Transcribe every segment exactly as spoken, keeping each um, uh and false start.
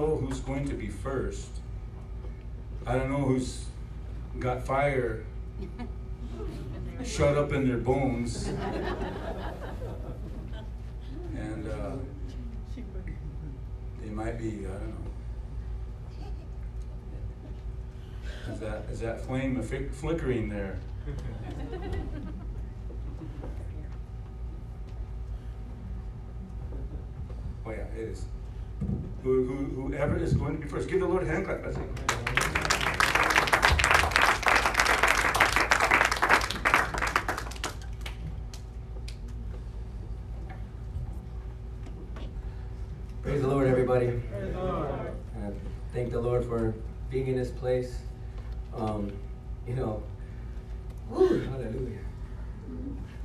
I don't know who's going to be first. I don't know who's got fire shut up in their bones. And uh, they might be, I don't know. Is that, is that flame flickering there? Oh yeah, it is. Who, who, whoever is going to be first, give the Lord a hand clap, I think. Praise the Lord, everybody. Praise the Lord. Uh, thank the Lord for being in this place. Um, you know, woo, hallelujah.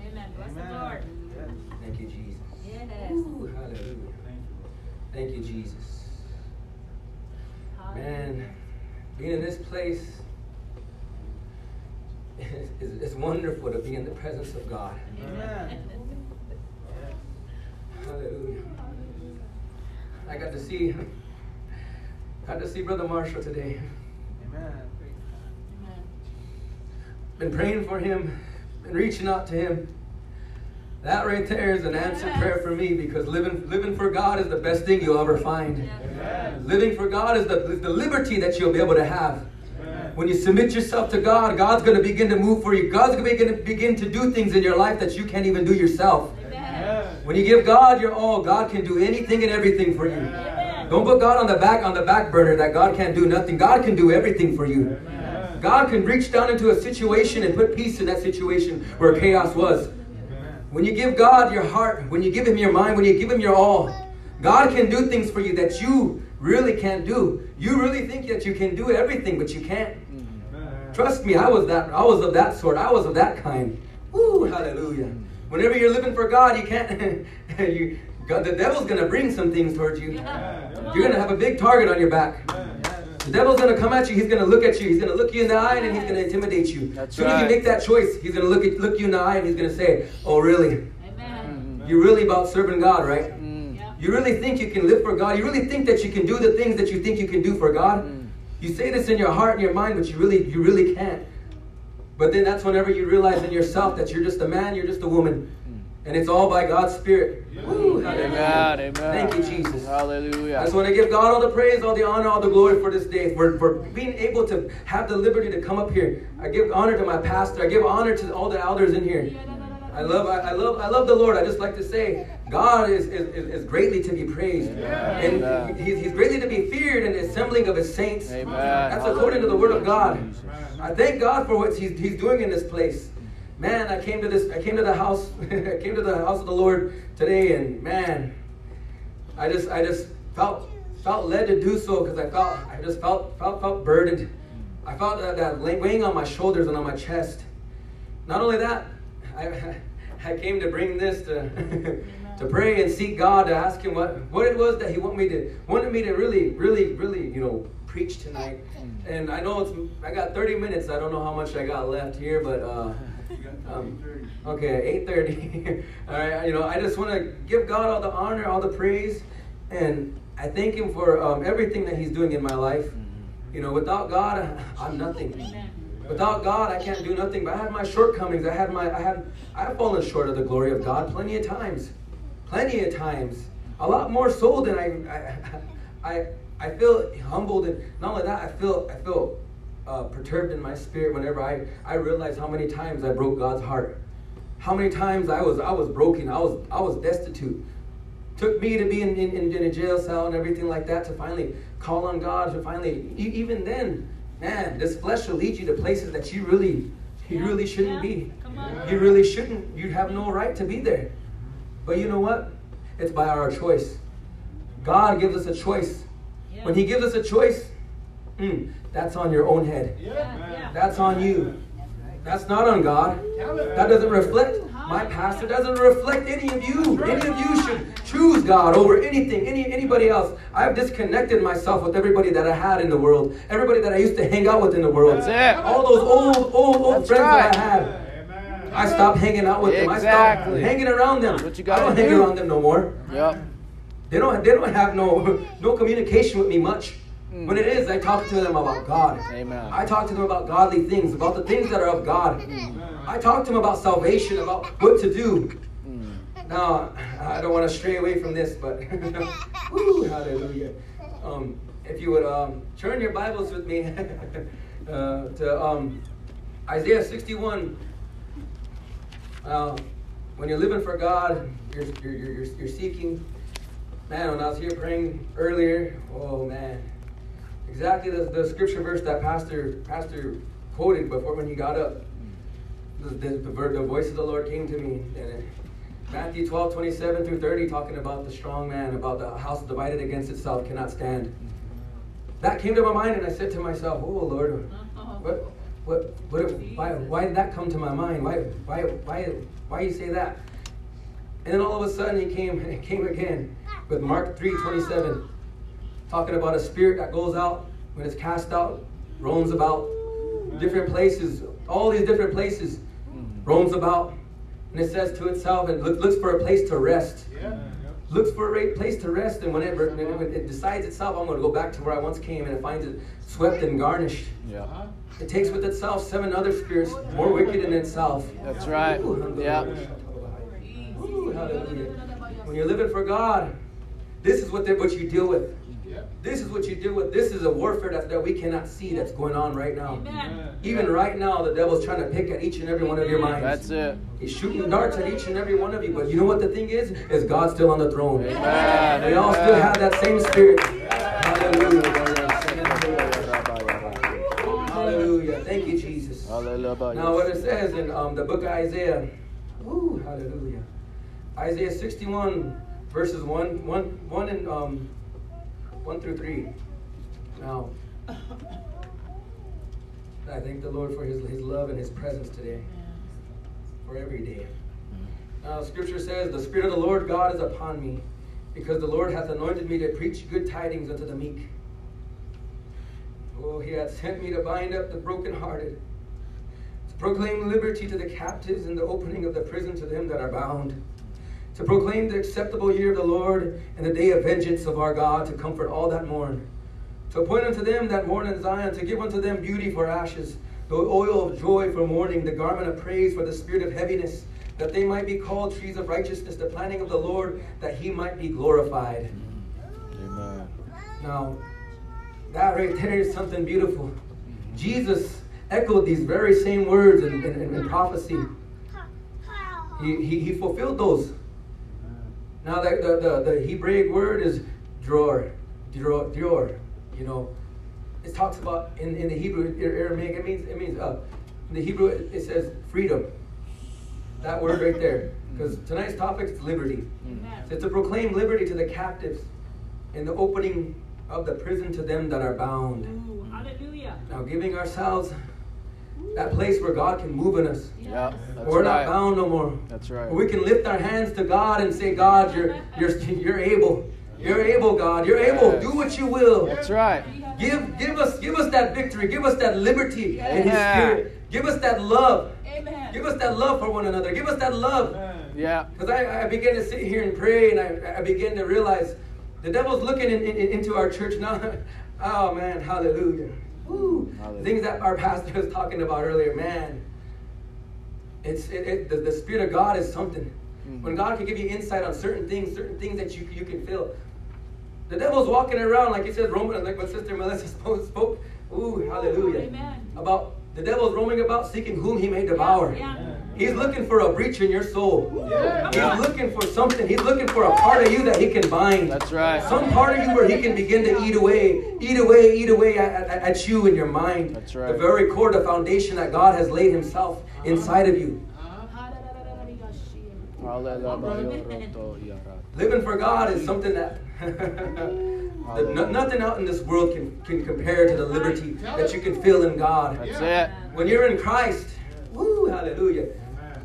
Amen. Bless the Lord. Thank you, Jesus. Yes. Woo, hallelujah. Thank you, Jesus. Man, being in this place is, is, is wonderful, to be in the presence of God. Amen. Hallelujah. I got to see, got to see Brother Marshall today. Amen. Been praying for him, been reaching out to him. That right there is an answered yes. prayer for me, because living living for God is the best thing you'll ever find. Yes. Living for God is the, the liberty that you'll be able to have. Yes. When you submit yourself to God, God's going to begin to move for you. God's going to begin to do things in your life that you can't even do yourself. Yes. When you give God your all, God can do anything and everything for you. Yes. Don't put God on the back on the back burner that God can't do nothing. God can do everything for you. Yes. God can reach down into a situation and put peace in that situation where chaos was. When you give God your heart, when you give Him your mind, when you give Him your all, God can do things for you that you really can't do. You really think that you can do everything, but you can't. Amen. Trust me, I was that. I was of that sort. I was of that kind. Woo, hallelujah. Whenever you're living for God, you can't. you, God, the devil's going to bring some things towards you. Yeah. You're going to have a big target on your back. Yeah. The devil's going to come at you. He's going to look at you. He's going to look you in the eye, and then he's going to intimidate you. As soon as you make that choice, he's going to look at, look you in the eye, and he's going to say, oh, really? Amen. You're really about serving God, right? Mm. Yep. You really think you can live for God? You really think that you can do the things that you think you can do for God? Mm. You say this in your heart and your mind, but you really, you really can't. But then that's whenever you realize in yourself that you're just a man, you're just a woman. And it's all by God's Spirit. Amen. Woo, hallelujah. Amen. Thank you, Jesus. Hallelujah. I just want to give God all the praise, all the honor, all the glory for this day, for, for being able to have the liberty to come up here. I give honor to my pastor. I give honor to all the elders in here. I love, I, I love, I love the Lord. I just like to say, God is is, is greatly to be praised, Amen. and he's, he's greatly to be feared in the assembling of His saints. Amen. That's according to the Word of God. I thank God for what He's He's doing in this place. Man, I came to this. I came to the house. I came to the house of the Lord today, and man, I just, I just felt, felt led to do so, because I felt, I just felt, felt, felt burdened. I felt that, that weighing on my shoulders and on my chest. Not only that, I, I came to bring this to, to pray and seek God, to ask Him what, what it was that He wanted me to, wanted me to really, really, really, you know, preach tonight. And I know it's, I got thirty minutes. I don't know how much I got left here, but. Uh, Um, okay, eight thirty. All right, you know, I just want to give God all the honor, all the praise, and I thank Him for um, everything that He's doing in my life. You know, without God, I'm nothing. Without God, I can't do nothing. But I have my shortcomings. I have my, I have, I've fallen short of the glory of God plenty of times, plenty of times. A lot more so than I, I, I, I feel humbled, and not only that, I feel, I feel. Uh, perturbed in my spirit whenever I, I realized how many times I broke God's heart. How many times I was I was broken. I was I was destitute. Took me to be in, in, in a jail cell and everything like that to finally call on God, to finally, even then, man, this flesh will lead you to places that you really, you yeah. really shouldn't yeah. be. Come on. You really shouldn't. You have no right to be there. But you know what? It's by our choice. God gives us a choice. Yeah. When He gives us a choice, mm, that's on your own head. Yeah. That's on you. That's not on God. That doesn't reflect. My pastor doesn't reflect any of you. Any of you should choose God over anything, any anybody else. I've disconnected myself with everybody that I had in the world. Everybody that I used to hang out with in the world. That's it. All those old, old, old that's friends right. that I had. I stopped hanging out with exactly. them. I stopped hanging around them. What you I don't do. hang around them no more. Yep. They don't, they don't have no, no communication with me much. Mm. When it is, I talk to them about God. Amen. I talk to them about godly things, about the things that are of God. Mm. I talk to them about salvation, about what to do. Mm. Now, I don't want to stray away from this, but woo, hallelujah. Um, if you would um, turn your Bibles with me uh, to um, Isaiah sixty-one. Uh, when you're living for God, you're, you're, you're, you're seeking. Man, when I was here praying earlier, oh man, exactly the, the scripture verse that Pastor Pastor quoted before when he got up. The, the, the, the voice of the Lord came to me, and it, Matthew twelve, twenty-seven through thirty, talking about the strong man, about the house divided against itself cannot stand. That came to my mind, and I said to myself, oh Lord, what, what, what, why, why did that come to my mind? Why, why, why, why you say that? And then all of a sudden he came, it came again. With Mark three twenty-seven, talking about a spirit that goes out, when it's cast out, roams about different places, all these different places, roams about, and it says to itself and look, looks for a place to rest. Yeah. Looks for a place to rest, and whenever it decides itself, I'm going to go back to where I once came, and it finds it swept and garnished. Yeah. It takes with itself seven other spirits more wicked than itself. That's right. Ooh, yeah. Ooh, hallelujah. When you're living for God, this is what, they, what you deal with. Yeah. This is what you deal with. This is a warfare that, that we cannot see that's going on right now. Amen. Even right now, the devil's trying to pick at each and every one of your minds. That's it. He's shooting darts at each and every one of you. But you know what the thing is? Is God's still on the throne. Amen. We all still have that same spirit. Hallelujah. Hallelujah. Thank you, Jesus. Hallelujah. Now what it says in um, the book of Isaiah. Ooh, hallelujah. Isaiah sixty-one. Verses one, one, one and um, one through three. Now, I thank the Lord for His His love and His presence today, for every day. Now, Scripture says, "The Spirit of the Lord God is upon me, because the Lord hath anointed me to preach good tidings unto the meek. Oh, He hath sent me to bind up the brokenhearted, to proclaim liberty to the captives, and the opening of the prison to them that are bound." To proclaim the acceptable year of the Lord and the day of vengeance of our God, to comfort all that mourn. To appoint unto them that mourn in Zion, to give unto them beauty for ashes, the oil of joy for mourning, the garment of praise for the spirit of heaviness, that they might be called trees of righteousness, the planting of the Lord, that He might be glorified. Amen. Now, that right there is something beautiful. Jesus echoed these very same words in, in, in prophecy. He, he, he fulfilled those. Now the, the, the, the Hebraic word is dror, dror, dror, you know. It talks about, in, in the Hebrew, Aramaic, it means, it means uh, in the Hebrew it, it says freedom. That word right there. Because tonight's topic is liberty. Amen. So to proclaim liberty to the captives and the opening of the prison to them that are bound. Ooh, hallelujah. Now giving ourselves that place where God can move in us. Yeah, we're not right. bound no more. That's right. We can lift our hands to God and say, God, you're you're you're able. You're able, God. You're yes. able. Do what you will. That's right. Give give us give us that victory. Give us that liberty yes. in His Spirit. Give us that love. Amen. Give us that love for one another. Give us that love. Yeah. Because I, I began to sit here and pray, and I, I began to realize the devil's looking in, in, into our church now. Oh man, hallelujah. Woo. Things that our pastor was talking about earlier, man. It's it, it, the, the Spirit of God is something. Mm-hmm. When God can give you insight on certain things, certain things that you you can feel. The devil's walking around, like it says, Roman, like what Sister Melissa spoke. spoke ooh, hallelujah! Amen. About the devil's roaming about, seeking whom he may devour. Yeah. Yeah. He's looking for a breach in your soul. Yeah. He's looking for something. He's looking for a part of you that he can bind. That's right. Some part of you where he can begin to eat away, eat away, eat away at, at, at you in your mind. That's right. The very core, the foundation that God has laid Himself inside of you. Living for God is something that the, nothing out in this world can, can compare to the liberty that you can feel in God. That's it. When you're in Christ, woo, hallelujah.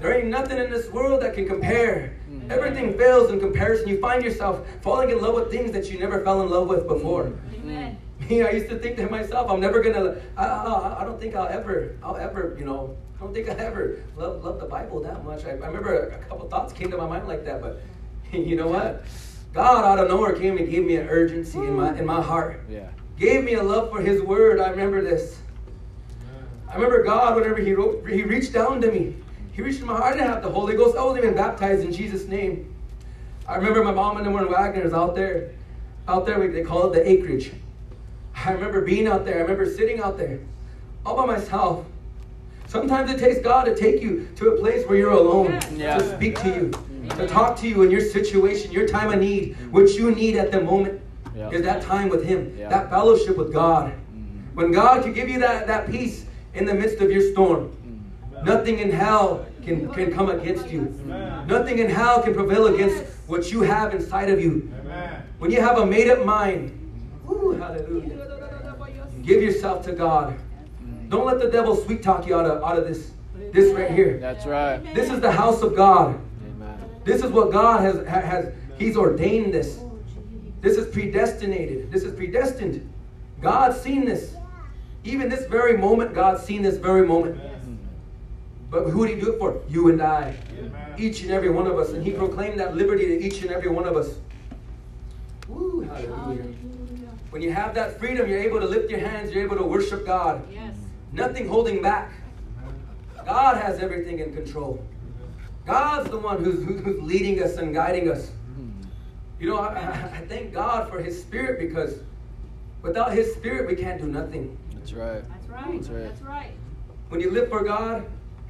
There ain't nothing in this world that can compare. Mm-hmm. Everything fails in comparison. You find yourself falling in love with things that you never fell in love with before. Amen. Me, I used to think to myself, I'm never gonna. I, I, I don't think I'll ever. I'll ever. You know, I don't think I'll ever love love the Bible that much. I, I remember a couple thoughts came to my mind like that, but you know what? God out of nowhere came and gave me an urgency in my in my heart. Yeah. Gave me a love for His Word. I remember this. I remember God, whenever He wrote, He reached down to me. He reached in my heart. I didn't have the Holy Ghost. I wasn't even baptized in Jesus' name. I remember my mom and them were in Wagner's out there. Out there, we, they call it the acreage. I remember being out there. I remember sitting out there all by myself. Sometimes it takes God to take you to a place where you're alone. Yes. Yeah. To speak to you. Amen. To talk to you in your situation, your time of need, what you need at the moment. Yep. Is that time with Him. Yep. That fellowship with God. Mm-hmm. When God can give you that, that peace in the midst of your storm. Mm-hmm. Nothing in hell can, can come against you. Amen. Nothing in hell can prevail against yes. what you have inside of you. Amen. When you have a made up mind, ooh, hallelujah. Give yourself to God. Don't let the devil sweet talk you out of, out of this, this right here. That's right. This is the house of God. Amen. This is what God has, has, He's ordained this. This is predestinated. This is predestined. God's seen this. Even this very moment, God's seen this very moment. But who did He do it for? You and I. Each and every one of us. And He proclaimed that liberty to each and every one of us. Woo, hallelujah. When you have that freedom, you're able to lift your hands. You're able to worship God. Yes. Nothing holding back. God has everything in control. God's the one who's, who's leading us and guiding us. You know, I, I thank God for His Spirit, because without His Spirit, we can't do nothing. That's right. That's right. That's right. That's right. When you live for God,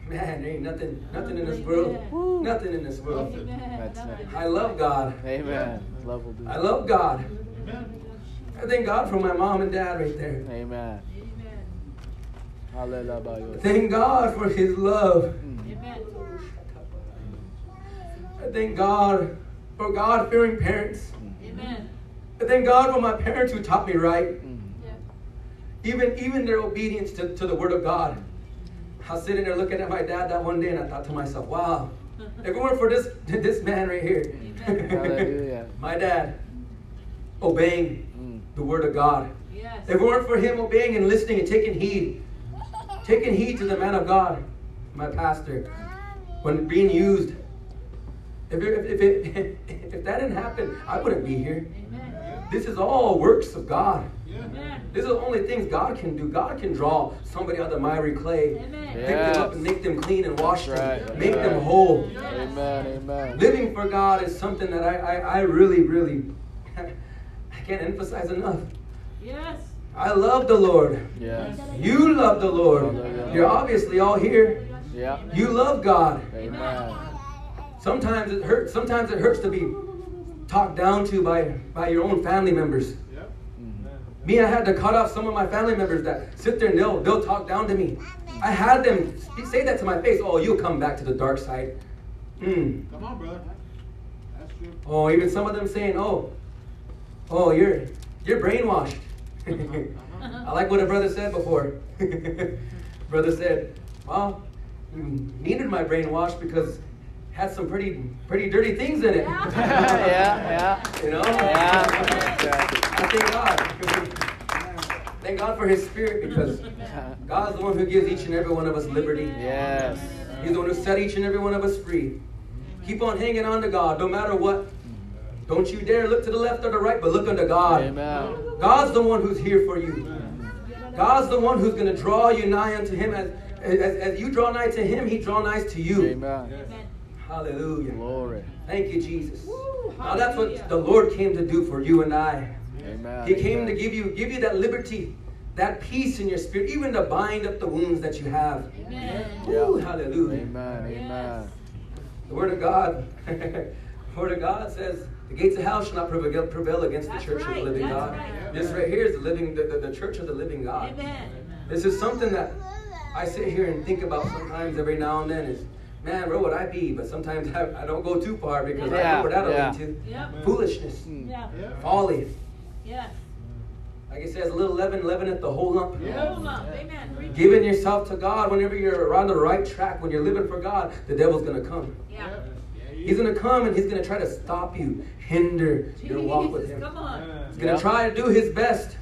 man, there ain't nothing, nothing in this world. Amen. Nothing in this world. Amen. I love God. Amen. I love God. Amen. I thank God for my mom and dad right there. Amen. Thank God for His love. Amen. I thank God for God-fearing parents. Amen. I thank God for my parents who taught me right. Yeah. Even, even their obedience to, to the Word of God. I was sitting there looking at my dad that one day, and I thought to myself, wow, if it weren't for this, this man right here. Amen. My dad obeying mm. the Word of God. Yes. If it weren't for him obeying and listening and taking heed. Taking heed to the man of God, my pastor, when being used. If, it, if, it, if that didn't happen, I wouldn't be here. Amen. This is all works of God. Amen. This is the only things God can do. God can draw somebody out of the miry clay, Amen. pick yes. them up and make them clean and wash right. them, make right. them whole. Yes. Amen. Amen. Living for God is something that I, I, I really, really, I can't emphasize enough. Yes. I love the Lord. Yes. You love the Lord. Hallelujah. You're obviously all here. Yeah. You love God. Amen. Sometimes it hurts. Sometimes it hurts to be talked down to by, by your own family members. Yep. Mm-hmm. Me, I had to cut off some of my family members that sit there and they'll, they'll talk down to me. I had them say that to my face. Oh, you'll come back to the dark side. Mm. Come on, brother. That's true. Oh, even some of them saying, oh, oh, you're you're brainwashed. I like what a brother said before. Brother said, well, you needed my brainwash because it had some pretty pretty dirty things in it. Yeah, yeah, yeah. You know? Yeah. Yeah. I thank God. Thank God for His Spirit, because God's the one who gives each and every one of us liberty. Yes. He's the one who set each and every one of us free. Keep on hanging on to God, no matter what. Don't you dare look to the left or the right, but look unto God. Amen. God's the one who's here for you. Amen. God's the one who's going to draw you nigh unto Him. As, as, as you draw nigh to Him, He draws nigh to you. Amen. Amen. Hallelujah. Glory. Thank you, Jesus. Woo, now that's what the Lord came to do for you and I. Amen. He came Amen. to give you, give you that liberty, that peace in your spirit, even to bind up the wounds that you have. Amen. Woo, hallelujah. Amen. Amen. The Word of God, the Word of God says, the gates of hell shall not prevail against That's the church right. of the living That's God. Right. This right here is the living, the, the, the church of the living God. Amen. This is something that I sit here and think about sometimes every now and then. Is, man, where would I be? But sometimes I, I don't go too far because yeah. I know where that'll yeah. lead to. Yep. Foolishness. Yeah. Yeah. Folly. Yeah. Like it says, a little leaven, leaveneth the whole lump. Yeah. The whole lump. Yeah. Amen. Giving yourself to God whenever you're on the right track, when you're living for God, the devil's going to come. Yeah. Yeah. He's going to come and he's going to try to stop you, hinder Jesus, your walk with Him. Come on. He's going to try to do his best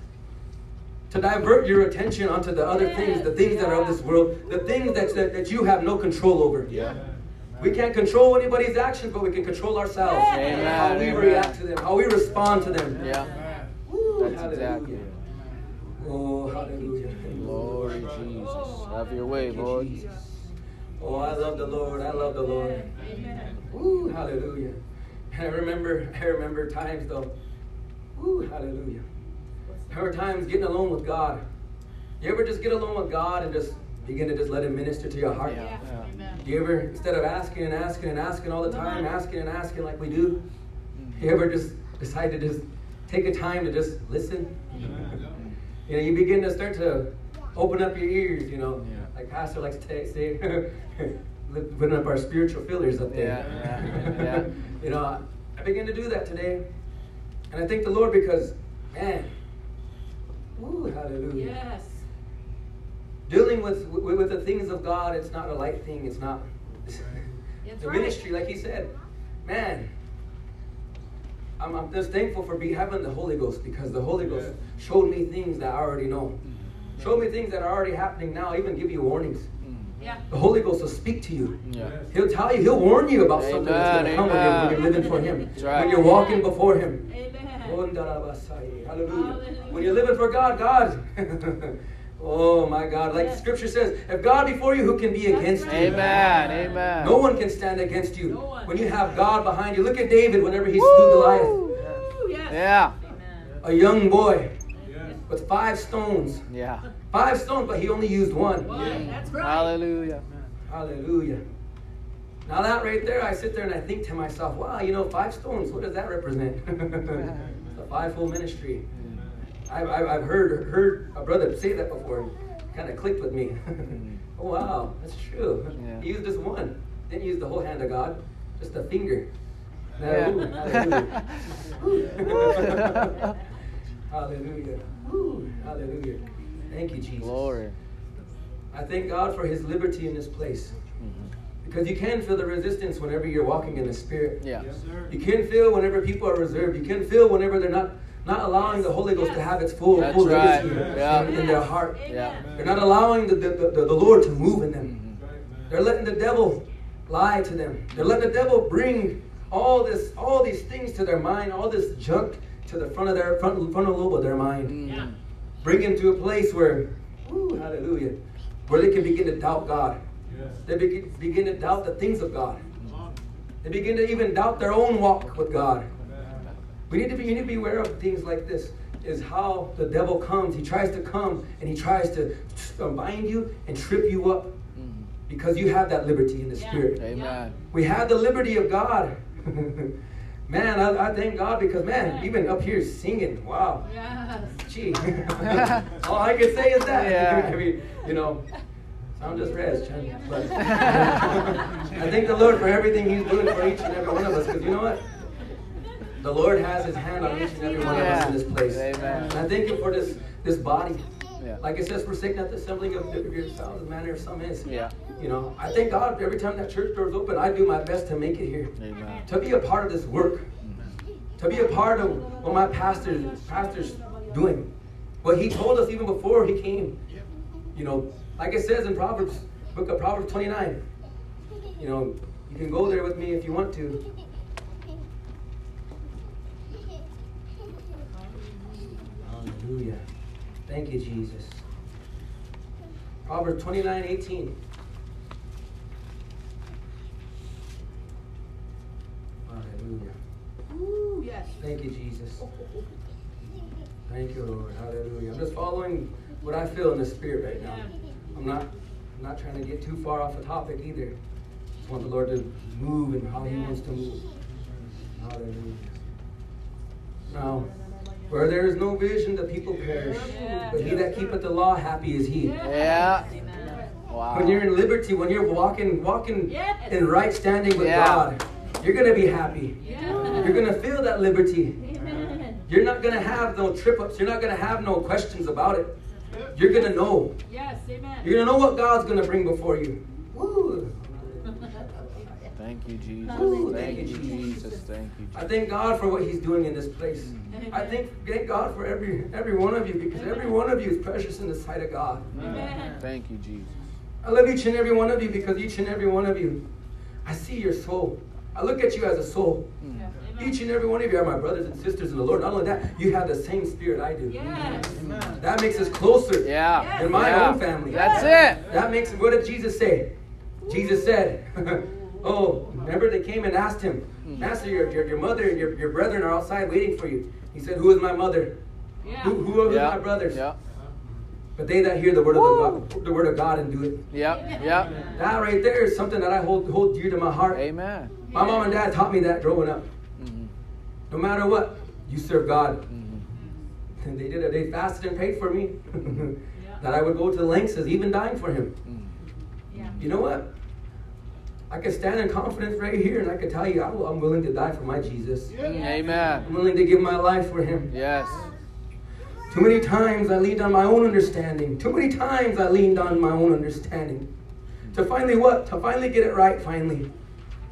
to divert your attention onto the other yes, things, the things yeah. that are of this world, the things that, that, that you have no control over. Yeah. We can't control anybody's actions, but we can control ourselves. Amen. How we Amen. react to them, how we respond to them. Yeah. Woo, that's hallelujah. Exactly. Oh, hallelujah. Glory, Jesus. Have your way, Lord. Oh, I love the Lord. I love the Lord. Amen. Woo, hallelujah. I remember, I remember times though. Woo, hallelujah. There were times getting alone with God. You ever just get alone with God and just begin to just let Him minister to your heart? Yeah. Yeah. Do you ever, instead of asking and asking and asking all the time, asking and asking like we do, you ever just decide to just take a time to just listen? You know, you begin to start to open up your ears, you know. Yeah. Like Pastor likes to say, open up our spiritual fillers up there. Yeah. Yeah. You know, I began to do that today. And I thank the Lord because, man, ooh, hallelujah. Yes. Dealing with, with with the things of God, it's not a light thing. It's not it's, the right. ministry, like he said. Man, I'm, I'm just thankful for be having the Holy Ghost because the Holy Ghost yeah. showed me things that I already know. Mm-hmm. Showed me things that are already happening now. Even give you warnings. Mm-hmm. Yeah. The Holy Ghost will speak to you. Yeah. He'll tell you. He'll warn you about Amen. something that's going to come when you're, when you're living for Him. That's right. When you're walking before Him. Amen. Hallelujah. Hallelujah. When you're living for God, God. Oh my God, like yes. the scripture says, if God before you, who can be That's against right. you? Amen, amen. No one can stand against you. No one. When you have God behind you. Look at David whenever he Woo! slew Goliath. Yes. Yeah. Amen. A young boy yes. with five stones. Yeah. Five stones, but he only used one. Yeah. That's right. Hallelujah. Hallelujah. Now that right there, I sit there and I think to myself, wow, you know, five stones, what does that represent? It's a five-fold ministry. I've, I've heard heard a brother say that before. It kind of clicked with me. Oh, wow, that's true. Yeah. He used just one. Didn't use the whole hand of God. Just a finger. Yeah. Ooh, hallelujah. Hallelujah. Hallelujah. Ooh, hallelujah. Thank you, Jesus. Glory. I thank God for His liberty in this place. Mm-hmm. Because you can feel the resistance whenever you're walking in the Spirit. Yeah. Yes, sir. You can feel whenever people are reserved. You can feel whenever they're not... Not allowing yes. the Holy Ghost yes. to have its full, full right. liberty yeah. in their heart. Yeah. They're not allowing the, the, the, the Lord to move in them. Mm-hmm. They're letting the devil lie to them. They're letting the devil bring all this, all these things to their mind, all this junk to the front of their front, frontal lobe of their mind. Yeah. Bring them to a place where, ooh, hallelujah, where they can begin to doubt God. Yes. They begin, begin to doubt the things of God. They begin to even doubt their own walk with God. We need to be, you need to be aware of things like this, is how the devil comes. He tries to come and he tries to bind you and trip you up mm-hmm. because you have that liberty in the yeah. Spirit. Amen. Yeah. We have the liberty of God. Man, I, I thank God because, man, yeah. even up here singing, wow. Yes. Gee. All I can say is that. Yeah. I mean, you know, I'm just res, but I thank the Lord for everything He's doing for each and every one of us because you know what? The Lord has His hand on each and every one of us in this place. Amen. And I thank Him for this this body. Yeah. Like it says, forsake not the assembling of yourselves, the manner of some is. Yeah. You know, I thank God every time that church door is open, I do my best to make it here. Amen. To be a part of this work. Amen. To be a part of what my pastor, pastor's doing. What he told us even before he came. Yeah. You know, like it says in Proverbs, book of Proverbs twenty-nine. You know, you can go there with me if you want to. Hallelujah. Thank you, Jesus. Proverbs twenty-nine eighteen. Hallelujah. Ooh, yes. Thank you, Jesus. Thank you, Lord. Hallelujah. I'm just following what I feel in the Spirit right now. I'm not, I'm not trying to get too far off the topic either. I just want the Lord to move and how He wants to move. Hallelujah. Now, where there is no vision, the people perish. Yeah. But he that keepeth the law, happy is he. Yeah. Amen. Wow. When you're in liberty, when you're walking, walking yes. in right standing with yeah. God, you're gonna be happy. Yeah. You're gonna feel that liberty. Amen. You're not gonna have no trip ups. You're not gonna have no questions about it. You're gonna know. Yes. Amen. You're gonna know what God's gonna bring before you. Woo. Thank you, Jesus. Ooh, thank, thank you, Jesus. Jesus. Thank you, Jesus. I thank God for what He's doing in this place. Mm-hmm. I thank, thank God for every every one of you because Amen. every one of you is precious in the sight of God. Amen. Thank you, Jesus. I love each and every one of you because each and every one of you. I see your soul. I look at you as a soul. Yeah. Each and every one of you are my brothers and sisters in the Lord. Not only that, you have the same spirit I do. Yes. That makes us closer yeah. in my yeah. own family. That's it. That makes, what did Jesus say? Jesus said, oh, remember they came and asked him, Master, your, your, your mother and your, your brethren are outside waiting for you. He said, who is my mother? Yeah. Who, who are yeah. my brothers? Yeah. But they that hear the word Woo. of the God, the word of God and do it. Yep, yep. That right there is something that I hold hold dear to my heart. Amen. My mom and dad taught me that growing up. Mm-hmm. No matter what, you serve God. Mm-hmm. And they did it. They fasted and prayed for me yeah. that I would go to the lengths of even dying for him. Mm-hmm. Yeah. You know what? I could stand in confidence right here and I could tell you I will, I'm willing to die for my Jesus. Yeah. Yeah. Amen. I'm willing to give my life for him. Yes. Too many times I leaned on my own understanding. Too many times I leaned on my own understanding. To finally what? To finally get it right, finally.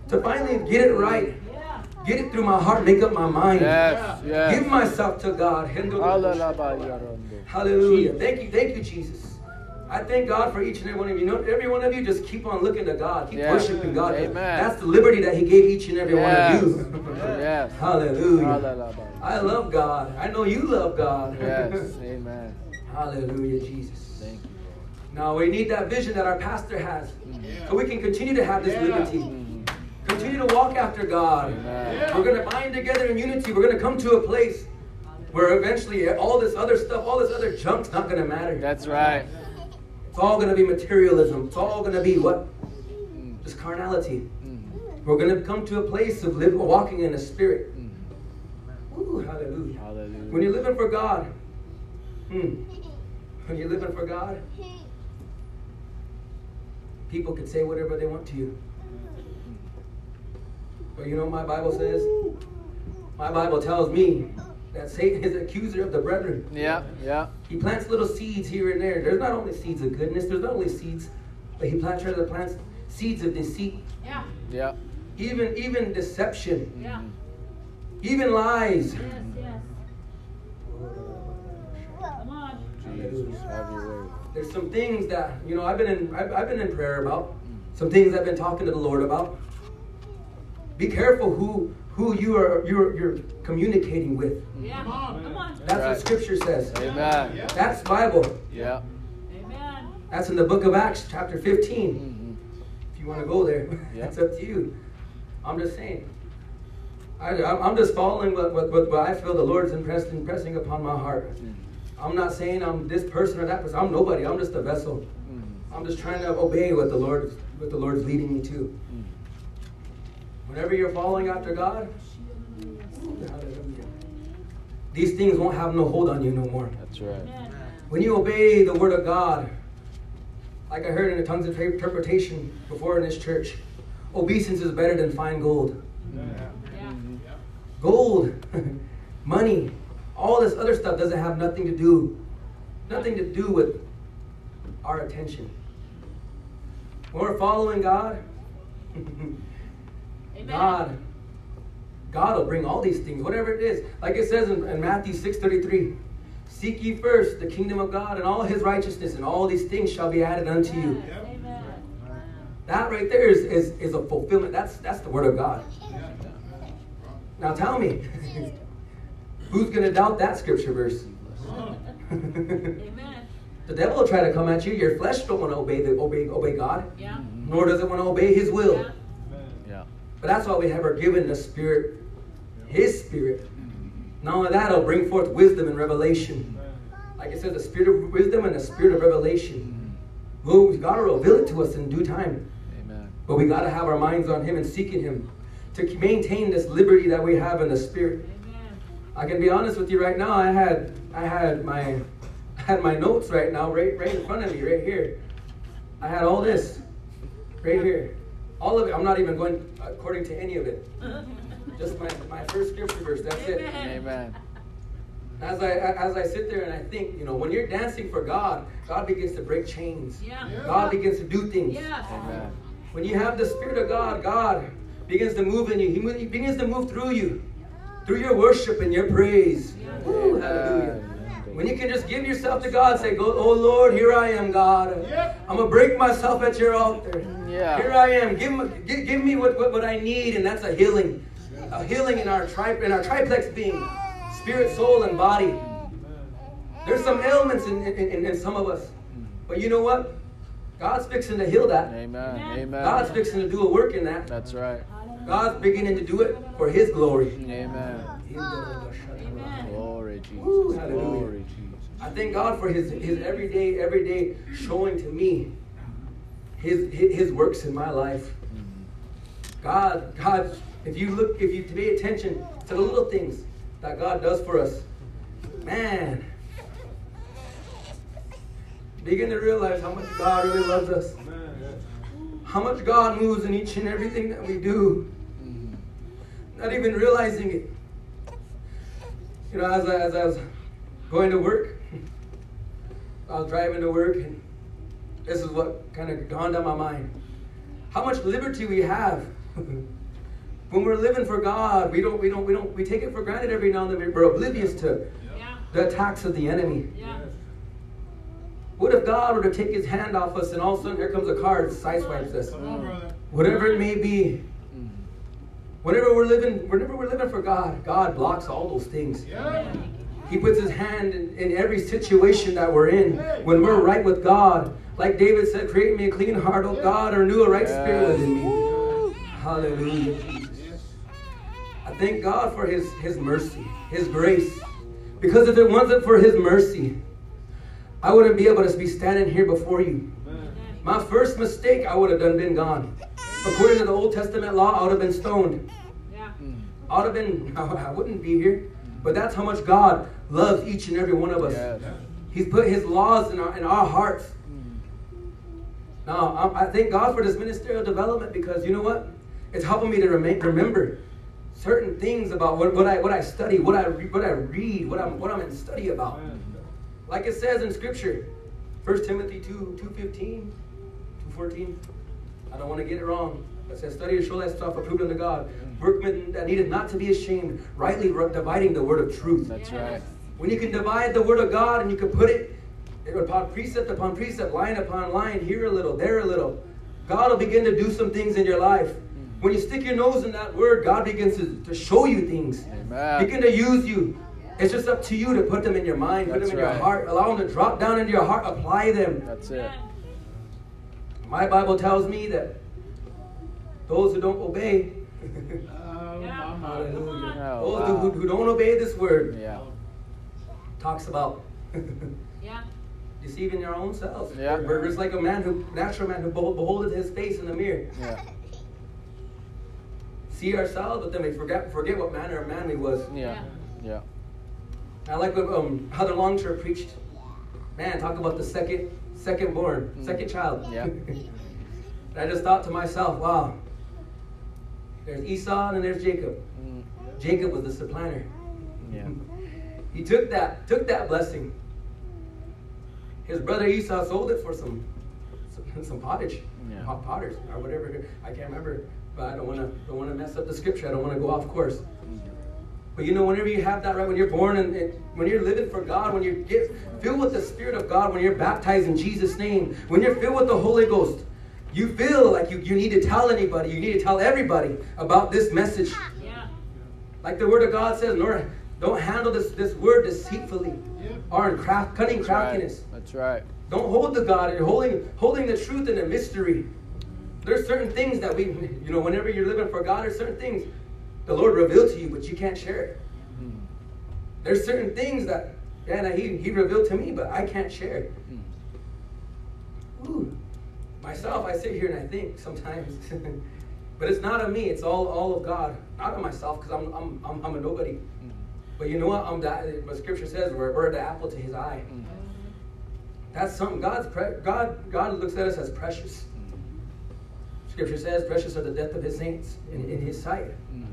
To finally get it right. Get it through my heart, make up my mind. Yes, yes. Give myself to God. Hallelujah. Thank you, thank you, Jesus. I thank God for each and every one of you. Know, every one of you just keep on looking to God. Keep yeah. worshiping God. Amen. That's the liberty that he gave each and every yes. one of you. yes. Hallelujah. Hallelujah. I love God. I know you love God. Yes. Amen. Hallelujah, Jesus. Thank you, Lord. Now we need that vision that our pastor has. Yeah. So we can continue to have this yeah. liberty. Mm-hmm. Continue to walk after God. Yeah. We're going to bind together in unity. We're going to come to a place where eventually all this other stuff, all this other junk's not going to matter. That's right. It's all going to be materialism. It's all going to be what? Mm. Just carnality. Mm. We're going to come to a place of living, walking in the spirit. Mm. Ooh, hallelujah. hallelujah. When you're living for God. Mm, when you're living for God. People can say whatever they want to you. But you know what my Bible says? My Bible tells me that Satan is an accuser of the brethren. Yeah, yeah. He plants little seeds here and there. There's not only seeds of goodness, there's not only seeds, but he plants, plants seeds of deceit. Yeah. Yeah. Even even deception. Yeah. Even lies. Yes, yes. Come on. Hallelujah. There's some things that, you know, I've been in I've, I've been in prayer about. Some things I've been talking to the Lord about. Be careful who who you are you're you're communicating with. Yeah. Come on. Come on. That's right. What scripture says. Amen. Yeah. That's Bible. Yeah. Amen. That's in the book of Acts, chapter fifteen. Mm-hmm. If you want to go there, yeah. It's up to you. I'm just saying. I, I'm just following what, what, what, what I feel the Lord's impressed, impressing upon my heart. Mm. I'm not saying I'm this person or that person. I'm nobody. I'm just a vessel. Mm. I'm just trying to obey what the Lord, what the Lord's leading me to. Mm. Whenever you're following after God, these things won't have no hold on you no more. That's right. When you obey the Word of God, like I heard in the tongues of interpretation before in this church, obeisance is better than fine gold. Yeah. Gold, money, all this other stuff doesn't have nothing to do, nothing to do with our attention. When we're following God, God, God will bring all these things, whatever it is. Like it says in, in Matthew six thirty-three, seek ye first the kingdom of God and all his righteousness, and all these things shall be added unto you. Yeah. Amen. That right there is, is, is a fulfillment. That's, that's the word of God. Yeah. Now tell me, who's going to doubt that scripture verse? Amen. The devil will try to come at you. Your flesh don't want to obey the obey obey God, yeah. nor does it want to obey his will. Yeah. Yeah. But that's why we have our given the Spirit, his Spirit. Mm-hmm. Not only that, it'll bring forth wisdom and revelation. Amen. Like I said, the Spirit of wisdom and the Spirit of revelation. Mm-hmm. Well, God will reveal it to us in due time. Amen. But we got to have our minds on him and seeking him, to maintain this liberty that we have in the spirit. Amen. I can be honest with you right now. I had I had my I had my notes right now, right right in front of me, right here. I had all this, right here, all of it. I'm not even going according to any of it. Just my, my first scripture verse. That's Amen. it. Amen. As I as I sit there and I think, you know, when you're dancing for God, God begins to break chains. Yeah. Yeah. God begins to do things. Yeah. Amen. When you have the Spirit of God, God begins to move in you. He, he begins to move through you. Through your worship and your praise. Yeah. Ooh, hallelujah. Yeah. When you can just give yourself to God, say, "Oh Lord, here I am, God. Yep. I'm going to break myself at your altar. Yeah. Here I am. Give me, give, give me what, what, what I need." And that's a healing. A healing in our, tri in our triplex being. Spirit, soul, and body. There's some ailments in, in, in, in some of us. But you know what? God's fixing to heal that. Amen. Amen. God's fixing to do a work in that. That's right. God's beginning to do it for His glory. Amen. Amen. Glory, Jesus. Woo, glory, Jesus. I thank God for His His everyday, everyday showing to me His His works in my life. God, God, if you look, if you pay attention to the little things that God does for us, man. Begin to realize how much God really loves us. How much God moves in each and everything that we do. Not even realizing it. You know, as I, as I was going to work, I was driving to work, and this is what kind of dawned on my mind. How much liberty we have. When we're living for God, we don't, we don't, we don't, we take it for granted every now and then. We're oblivious to yeah. the attacks of the enemy. Yeah. What if God were to take His hand off us and all of a sudden here comes a car and sideswipes us? Whatever it may be. Whenever we're living, whenever we're living for God, God blocks all those things. He puts His hand in, in every situation that we're in. When we're right with God, like David said, "Create me a clean heart, O God, or renew a right spirit within me." Hallelujah. I thank God for His, His mercy, His grace. Because if it wasn't for His mercy, I wouldn't be able to be standing here before you. Amen. My first mistake, I would have done been gone. According to the Old Testament law, I would have been stoned. Yeah. I would have been, I wouldn't be here. But that's how much God loves each and every one of us. Yeah. He's put His laws in our, in our hearts. Mm. Now, I, I thank God for this ministerial development, because you know what? It's helping me to remain, remember certain things about what, what I what I study, what I what I read, what I'm what I'm in study about. Amen. Like it says in Scripture, First Timothy two, two fifteen, two fourteen. I don't want to get it wrong. It says, "Study to show thyself approved unto God, workmen that needed not to be ashamed, rightly dividing the word of truth." That's right. When you can divide the word of God and you can put it upon precept upon precept, line upon line, here a little, there a little, God will begin to do some things in your life. When you stick your nose in that word, God begins to, to show you things. Amen. Begin to use you. It's just up to you to put them in your mind, put That's them in right. your heart, allow them to drop down into your heart, apply them. That's it. My Bible tells me that those who don't obey, oh, yeah. hallelujah. Oh, those wow. who, who don't obey this word, yeah. talks about yeah. deceiving your own selves. Yeah. Burgers like a man who, natural man who beholdeth his face in the mirror. Yeah. See ourselves, but then we forget, forget what manner of man we was. Yeah, yeah. yeah. I like what um, Heather Longshore preached. Man, talk about the second, second born, mm. second child. Yeah. And I just thought to myself, wow. There's Esau and there's Jacob. Mm. Jacob was the supplanter. Yeah. He took that, took that blessing. His brother Esau sold it for some, some, some pottage, yeah. hot potters or whatever. I can't remember, but I don't want to, don't want to mess up the scripture. I don't want to go off course. But you know, whenever you have that right, when you're born and, and when you're living for God, when you get filled with the Spirit of God, when you're baptized in Jesus' name, when you're filled with the Holy Ghost, you feel like you, you need to tell anybody, you need to tell everybody about this message. Yeah. Like the Word of God says, Lord, don't handle this, this Word deceitfully yeah. or in craft, cunning That's craftiness. Right. That's right. Don't hold the God, you're holding, holding the truth in a mystery. There's certain things that we, you know, whenever you're living for God, there's certain things the Lord revealed to you, but you can't share it. Mm. There's certain things that, yeah, that he, he revealed to me, but I can't share it. Mm. Ooh. Myself, I sit here and I think sometimes. But it's not of me. It's all, all of God. Not of myself, because I'm, I'm, I'm, I'm a nobody. Mm. But you know what? I'm the, what Scripture says, we're, we're the apple to His eye. Mm. That's something. God's pre God, God looks at us as precious. Mm. Scripture says, precious are the death of His saints in, in His sight. Mm.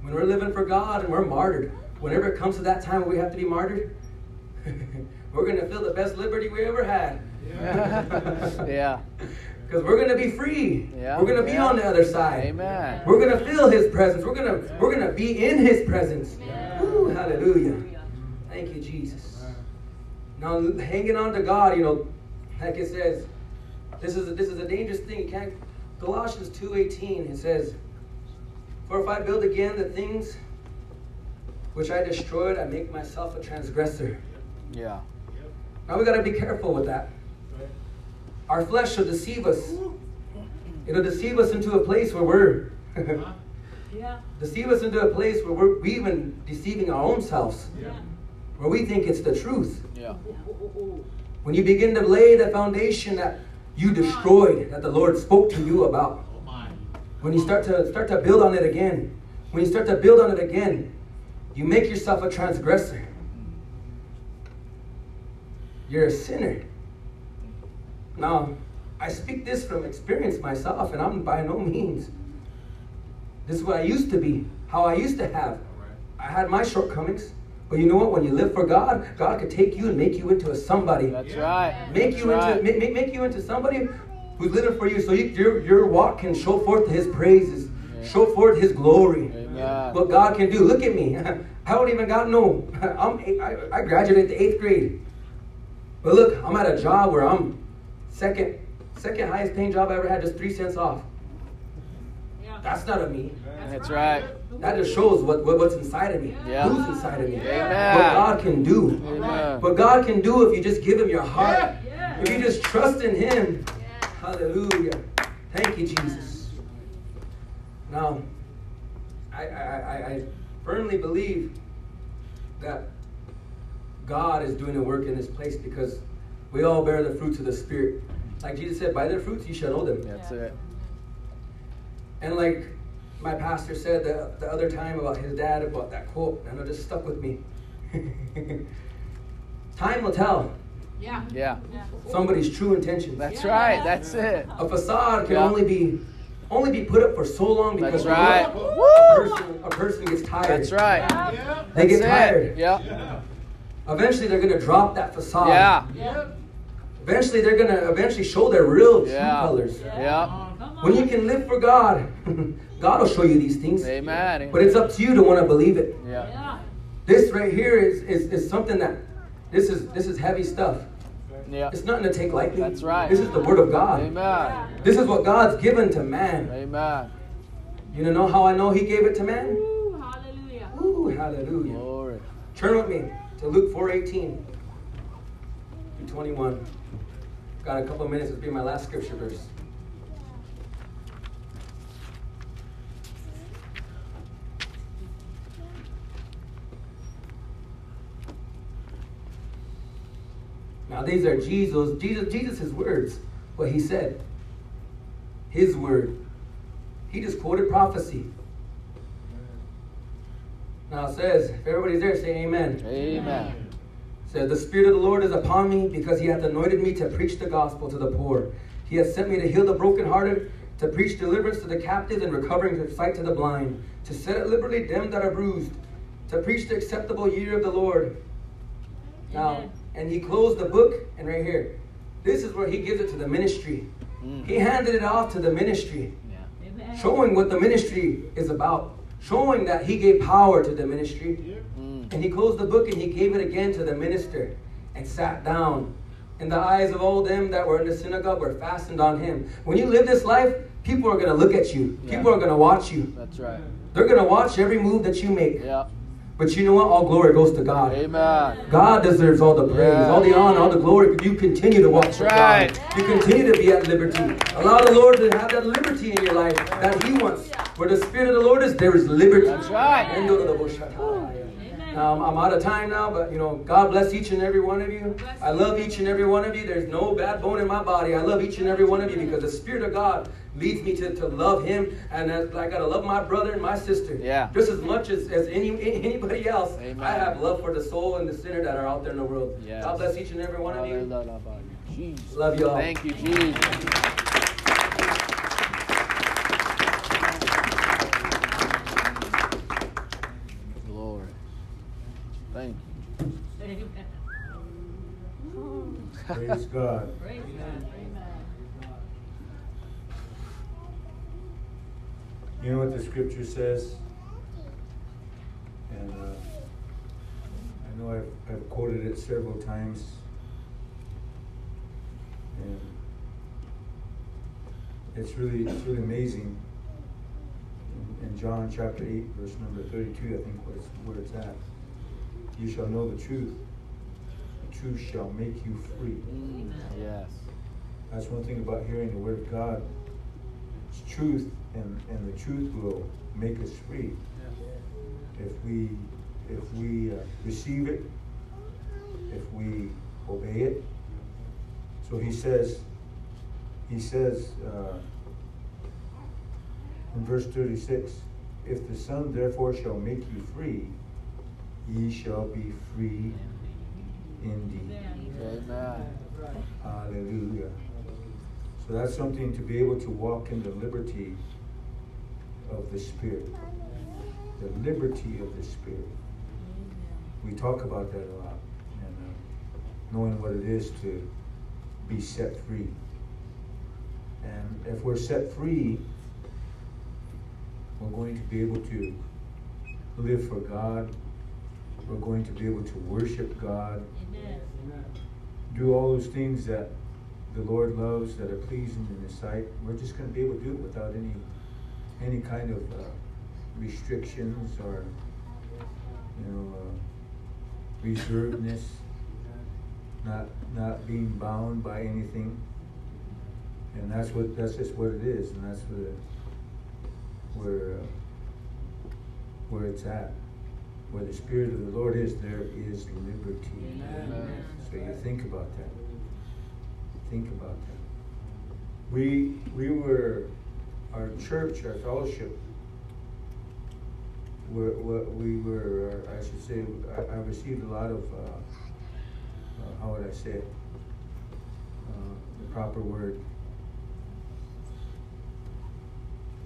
When we're living for God and we're martyred, whenever it comes to that time where we have to be martyred, we're going to feel the best liberty we ever had. Yeah. yeah. Because we're going to be free. Yeah. We're going to be yeah. on the other side. Amen. We're going to feel His presence. We're going to, we're going to be in His presence. Yeah. Ooh, hallelujah. Thank you, Jesus. Now, hanging on to God, you know, like it says, this is a, this is a dangerous thing. You can't. Colossians two eighteen, it says, "For if I build again the things which I destroyed, I make myself a transgressor." Yeah. Now we got to be careful with that. Our flesh will deceive us. It'll deceive us into a place where we're yeah. deceive us into a place where we're even deceiving our own selves. Yeah. Where we think it's the truth. Yeah. When you begin to lay the foundation that you destroyed, that the Lord spoke to you about. When you start to start to build on it again, when you start to build on it again, you make yourself a transgressor. You're a sinner. Now, I speak this from experience myself, and I'm by no means. This is what I used to be, how I used to have. I had my shortcomings. But you know what? When you live for God, God could take you and make you into a somebody. That's right. Make you into make make you into somebody who's living for you, so you, your your walk can show forth His praises, yeah. show forth His glory. Amen. What God can do. Look at me. I haven't even got no. I'm I, I graduated the eighth grade, but look, I'm at a job where I'm second second highest paying job I ever had, just three cents off. Yeah. That's not of me. That's right. That just shows what, what what's inside of me, yeah. who's inside of me, yeah. what God can do. Amen. What God can do if you just give Him your heart, yeah. if you just trust in Him. Yeah. Hallelujah. Thank you, Jesus. Yeah. Now, I, I, I firmly believe that God is doing a work in this place because we all bear the fruits of the Spirit. Like Jesus said, by their fruits you shall know them. That's yeah. it. And like my pastor said the, the other time about his dad, about that quote, and it just stuck with me. Time will tell. Yeah. Yeah. Somebody's true intentions. That's yeah. right. That's it. A facade can yeah. only be only be put up for so long because right. a, person, a person gets tired. That's right. Yeah. They That's get it. tired. Yeah. yeah. Eventually, they're going to drop that facade. Yeah. yeah. Eventually, they're going to eventually show their real true yeah. colors. Yeah. yeah. When you can live for God, God will show you these things. Amen. But it's up to you to want to believe it. Yeah. yeah. This right here is, is is something that this is this is heavy stuff. Yeah. It's nothing to take lightly. That's right. This is the Word of God. Amen. Yeah. This is what God's given to man. Amen. You know how I know He gave it to man? Ooh, hallelujah. Ooh, hallelujah. Glory. Turn with me to Luke four eighteen through twenty-one. Got a couple minutes. This will be my last scripture verse. Now these are Jesus, Jesus, Jesus' words, what He said. His word. He just quoted prophecy. Now it says, if everybody's there, say amen. Amen. It says, "The Spirit of the Lord is upon me, because He hath anointed me to preach the gospel to the poor. He hath sent me to heal the brokenhearted, to preach deliverance to the captives, and recovering of sight to the blind, to set at liberty them that are bruised, to preach the acceptable year of the Lord." Now, amen. And He closed the book, and right here, this is where He gives it to the ministry. Mm. He handed it off to the ministry, yeah. showing what the ministry is about, showing that He gave power to the ministry. Yeah. Mm. And He closed the book, and He gave it again to the minister, and sat down. And the eyes of all them that were in the synagogue were fastened on Him. When you live this life, people are going to look at you. Yeah. People are going to watch you. That's right. They're going to watch every move that you make. Yeah. But you know what? All glory goes to God. Amen. God deserves all the praise, yeah. all the honor, all the glory. You continue to walk for right. God. You continue to be at liberty. Allow the Lord to have that liberty in your life that He wants. Where the Spirit of the Lord is, there is liberty. That's right. Amen. Um, I'm out of time now, but you know, God bless each and every one of you. I love each and every one of you. There's no bad bone in my body. I love each and every one of you because the Spirit of God leads me to, to love Him, and I, I gotta love my brother and my sister yeah. just as much as, as any anybody else. Amen. I have love for the soul and the sinner that are out there in the world. Yes. God bless each and every one of you. Love, love, love, you. Love you all. Thank you, Jesus. Glory. Thank you. Praise God. Praise God. You know what the scripture says? And uh, I know I've, I've quoted it several times And it's really, it's really amazing. In, in John chapter eight, verse number thirty-two, I think that's where it's at. You shall know the truth. The truth shall make you free. Amen. Yes. That's one thing about hearing the word of God. It's truth, and, and the truth will make us free. Yes. If we, if we uh, receive it, if we obey it. So he says, he says uh, in verse thirty-six, if the Son therefore shall make you free, ye shall be free indeed. Amen. Hallelujah. So that's something to be able to walk in the liberty of the Spirit. The liberty of the Spirit. We talk about that a lot. And uh, knowing what it is to be set free. And if we're set free, we're going to be able to live for God. We're going to be able to worship God. Amen. Do all those things that the Lord loves, that are pleasing in His sight. We're just going to be able to do it without any any kind of uh, restrictions or, you know, uh, reservedness. Not not being bound by anything. And that's what that's just what it is, and that's what it, where uh, where it's at. Where the Spirit of the Lord is, there is liberty. Amen. So you think about that. Think about that. We we were, our church, our fellowship, were, we were, I should say, I, I received a lot of, uh, uh, how would I say it, uh, the proper word.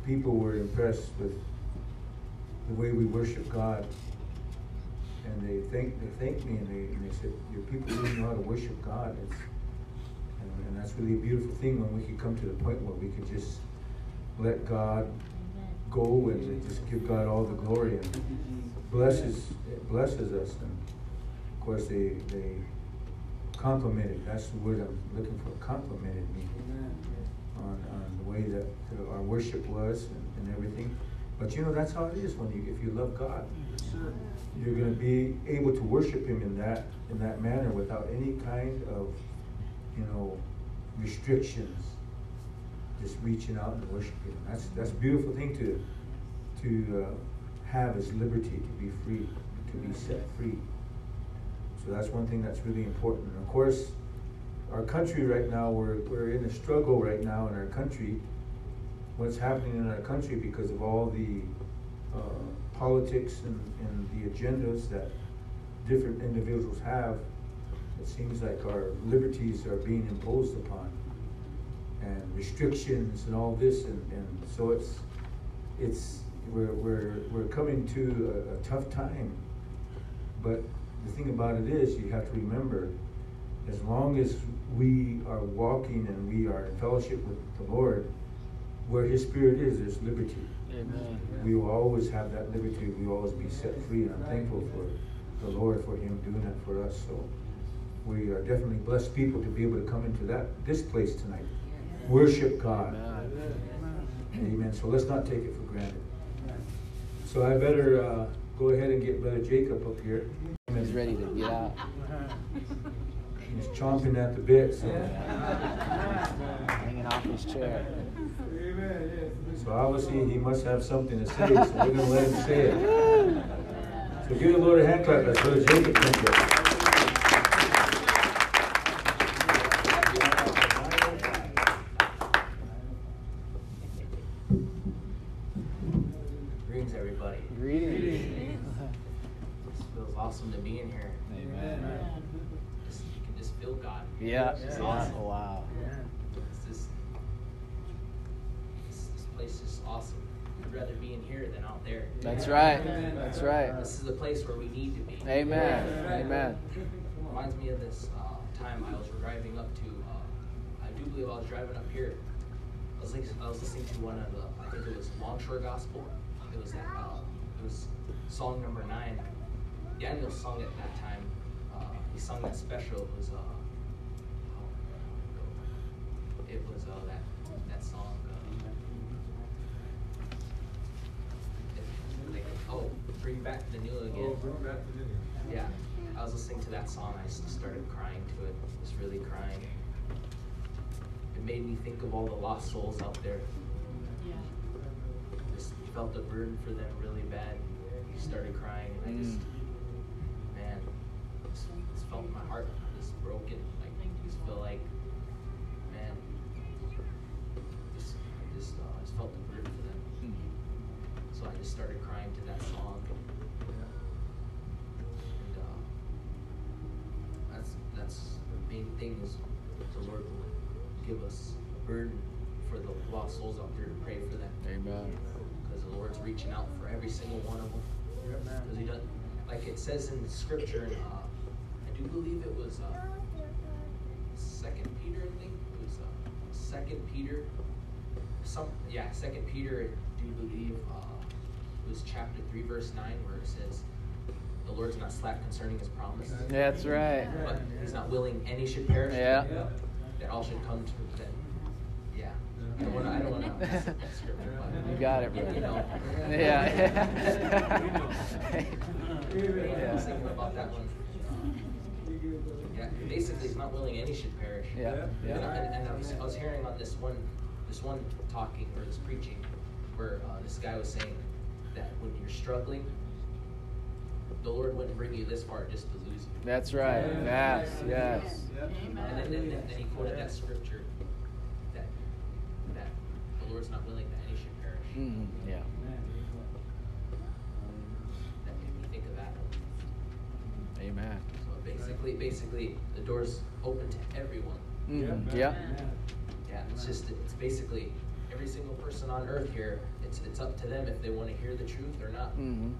People were impressed with the way we worship God. And they thank they thanked me, and they, and they said, your people really know how to worship God. It's, and, and that's really a beautiful thing when we could come to the point where we could just let God go and just give God all the glory, and blesses blesses us. And of course, they they complimented. That's the word I'm looking for. Complimented me on, on the way that our worship was and, and everything. But you know, that's how it is when you, if you love God. You're going to be able to worship Him in that in that manner without any kind of, you know, restrictions. Just reaching out and worshiping Him. That's that's a beautiful thing to to uh, have, is liberty, to be free, to be set free. So that's one thing that's really important. And of course, our country right now, we're we're in a struggle right now in our country. What's happening in our country because of all the uh, politics and, and the agendas that different individuals have, it seems like our liberties are being imposed upon, and restrictions and all this, and, and so it's it's we're we're we're coming to a, a tough time. But the thing about it is, you have to remember, as long as we are walking and we are in fellowship with the Lord, where His Spirit is, there's liberty. Amen. We will always have that liberty. We will always be set free, and I'm thankful for the Lord for Him doing that for us. So we are definitely blessed people to be able to come into that this place tonight. Yes. Worship God. Amen. Amen. So let's not take it for granted. So I better uh, go ahead and get Brother Jacob up here. He's ready to get out. He's chomping at the bit. So. Hanging off his chair. So obviously he must have something to say, so we're going to let him say it. So give the Lord a hand clap as Brother Jacob comes up. Greetings, everybody. Greetings. This feels awesome to be in here. Amen. Amen. Just, you can just feel God. Yeah. It's yeah. awesome. Oh, wow. Yeah. Place is awesome. I'd rather be in here than out there. That's right. That's right. This is the place where we need to be. Amen. Amen. It reminds me of this uh, time I was driving up to. Uh, I do believe I was driving up here. I was listening, I was listening to one of the. I think it was Longshore Gospel. It was that. Uh, it was song number nine. Daniel sung it that time. Uh, he sung that special. It was. Uh, it was uh, that that song. Uh, like, oh, Bring Back the New again. Oh, Bring Back the New. Yeah, I was listening to that song. I started crying to it. Just really crying. It made me think of all the lost souls out there. Yeah. Just felt the burden for them really bad. I started crying, and I just, mm. man, just, just felt my heart just broken. Like, just feel like, man, just, I just, uh, just felt the burden for them. Mm. So I just started crying to that song. And uh, that's that's the main thing is the Lord will give us a burden for the lost souls out there to pray for them. Amen. Because the Lord's reaching out for every single one of them. Because he does, like it says in Scripture, and uh, I do believe it was uh, Second Peter. I think it was uh, Second Peter. Some yeah, Second Peter. I do believe uh, was chapter three, verse nine, where it says, "The Lord's not slack concerning His promise." Yeah, that's right. But He's not willing any should perish. Yeah. Him, that all should come to them. Yeah. I don't want to. I don't want to. Scripture. But, you got it, bro. You know. Yeah. Yeah. I was thinking about that one. Yeah, basically, he's not willing any should perish. Yeah. yeah. And, I, and I, was, I was hearing on this one, this one talking or this preaching, where uh, this guy was saying that when you're struggling, the Lord wouldn't bring you this far just to lose you. That's right. Yeah. Yes. Yes. Amen. And then, then, then he quoted that scripture that that the Lord's not willing that any should perish. Mm-hmm. Yeah. That made me think of that. Amen. Basically, basically, the door's open to everyone. Mm-hmm. Yeah. Yeah. It's just, it's basically every single person on earth here. It's, it's up to them if they want to hear the truth or not. Mm-hmm.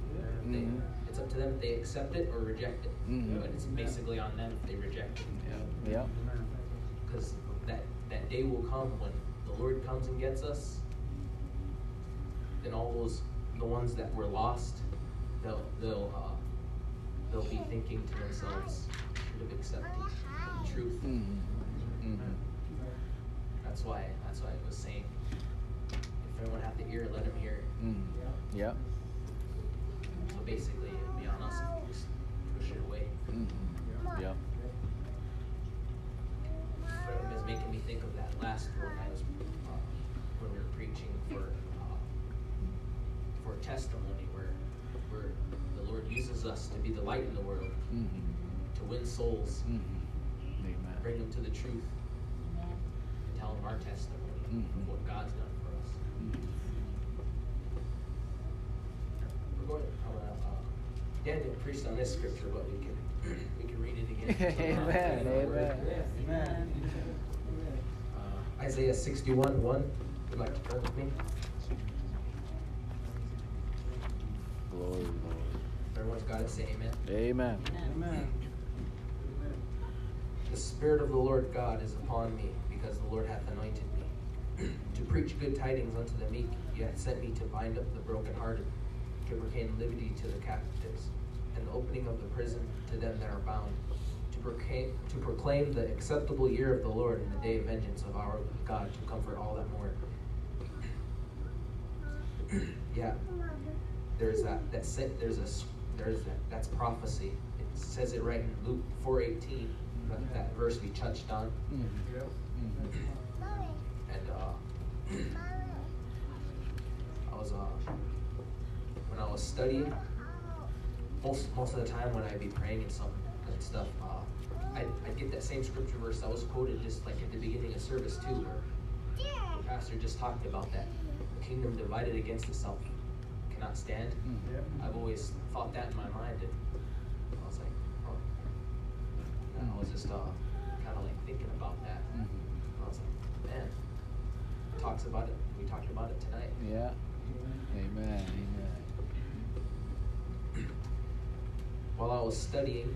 They, mm-hmm. It's up to them if they accept it or reject it. Mm-hmm. But it's basically on them if they reject it. Yeah. Because yeah. that that day will come when the Lord comes and gets us. Then all those, the ones that were lost, they'll they'll. Uh, They'll be thinking to themselves, should have accepted the truth. Mm-hmm. Mm-hmm. That's why. That's why I was saying, if anyone have the ear, let them hear. Mm. Yeah. So basically, it'd be on us if we just push it away. Mm-hmm. Yeah. But it was making me think of that last one I was uh, when we were preaching for uh, for testimony, where we're. Lord uses us to be the light in the world, mm-hmm. to win souls, mm-hmm. Amen. Bring them to the truth, Amen. And tell them our testimony mm-hmm. of what God's done for us. Mm-hmm. We're going to, uh, uh, Daniel preached on this scripture, but we can we can read it again. Amen. Amen. Amen. Uh, Isaiah sixty-one, one. Would you like to turn with me? Glory, Lord. Everyone's got to say amen. Amen. Amen. The Spirit of the Lord God is upon me, because the Lord hath anointed me to preach good tidings unto the meek. He hath sent me to bind up the brokenhearted, to proclaim liberty to the captives, and the opening of the prison to them that are bound, to proclaim, to proclaim the acceptable year of the Lord and the day of vengeance of our God, to comfort all that mourn. Yeah. There's that. That's it. There's a. There's that. That's prophecy. It says it right in Luke four eighteen. That, that verse we touched on. Mm-hmm. Mm-hmm. And uh, I was uh, when I was studying. Most most of the time when I'd be praying and some and stuff, uh, I'd, I'd get that same scripture verse that was quoted just like at the beginning of service too, where the pastor just talked about that the kingdom divided against itself cannot stand. Mm-hmm. I've always thought that in my mind, and I was like, oh. And I was just uh, kind of like thinking about that. Mm-hmm. I was like, man, it talks about it. We talked about it tonight. Yeah. Amen. Amen. While I was studying,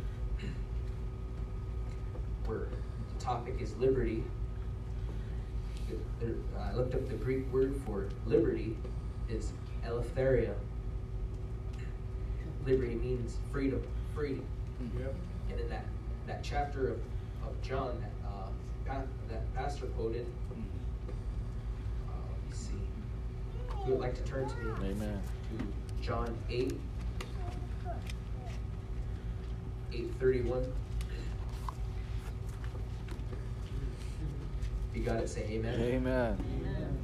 where the topic is liberty, I looked up the Greek word for liberty is Eleutheria. Liberty means freedom, freedom. Yep. And in that, that chapter of, of John that uh, that pastor quoted. Uh, let me see. If you would like to turn to me, amen. To John eight, eight thirty-one. If you got it, say amen. Amen. Amen.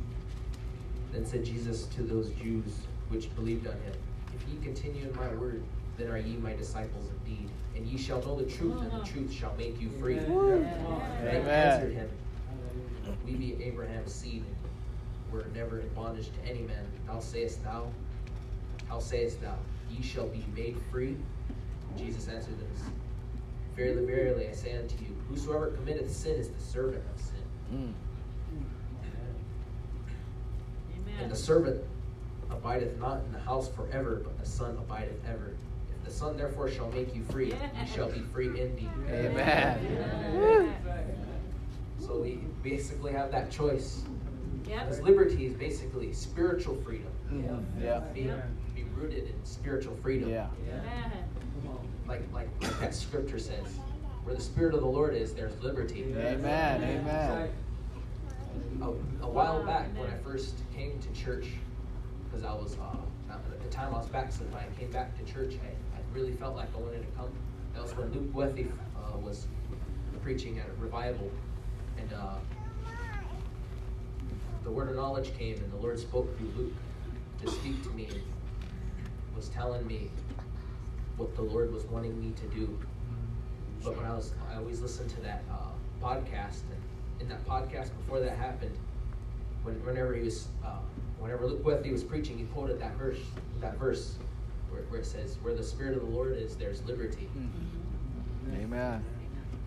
Then said Jesus to those Jews which believed on him, If ye continue in my word, then are ye my disciples indeed, and ye shall know the truth, and the truth shall make you free. Amen. And they answered him, We be Abraham's seed, were never in bondage to any man. How sayest thou? How sayest thou? Ye shall be made free. Jesus answered them, Verily, verily, I say unto you, Whosoever committeth sin is the servant of sin. Mm. Amen. And the servant abideth not in the house forever, but the Son abideth ever. If the Son therefore shall make you free, yes. Ye shall be free indeed. Amen. Amen. So we basically have that choice. Because yep. liberty is basically spiritual freedom. Yeah. Be, yeah. be rooted in spiritual freedom. Yeah. yeah. Like, like like that scripture says, where the Spirit of the Lord is, there's liberty. Amen. Amen. Amen. So, a, a while back, when I first came to church, because I was, uh, at the time I was back, so when I came back to church, I, I really felt like I wanted to come. That was when Luke Wethey uh, was preaching at a revival, and uh, the word of knowledge came, and the Lord spoke through Luke to speak to me, and was telling me what the Lord was wanting me to do. But when I was, I always listened to that uh, podcast, and in that podcast before that happened, when, whenever he was, uh, whenever Luke Wethey was preaching, he quoted that verse, that verse where, where it says, "Where the Spirit of the Lord is, there's liberty." Mm-hmm. Amen.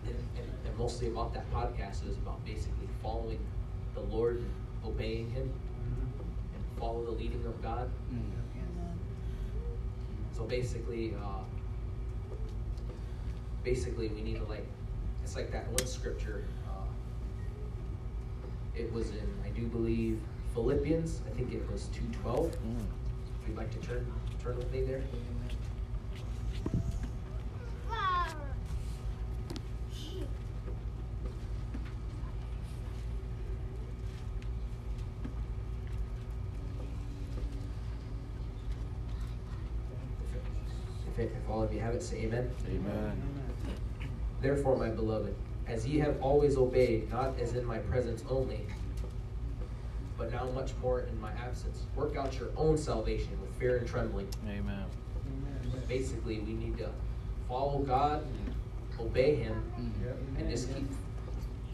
And, and, and mostly about that podcast, it was about basically following the Lord, and obeying Him, mm-hmm. and follow the leading of God. Mm-hmm. So basically, uh, basically, we need to like, it's like that one scripture. Uh, it was in, I do believe, Philippians. I think it was two twelve. Mm. If you'd like to turn, turn with me there. If you have it, say amen. Amen. Therefore, my beloved, as ye have always obeyed, not as in my presence only, but now much more in my absence, work out your own salvation with fear and trembling. Amen. Amen. Basically, we need to follow God, obey Him, mm-hmm. and just keep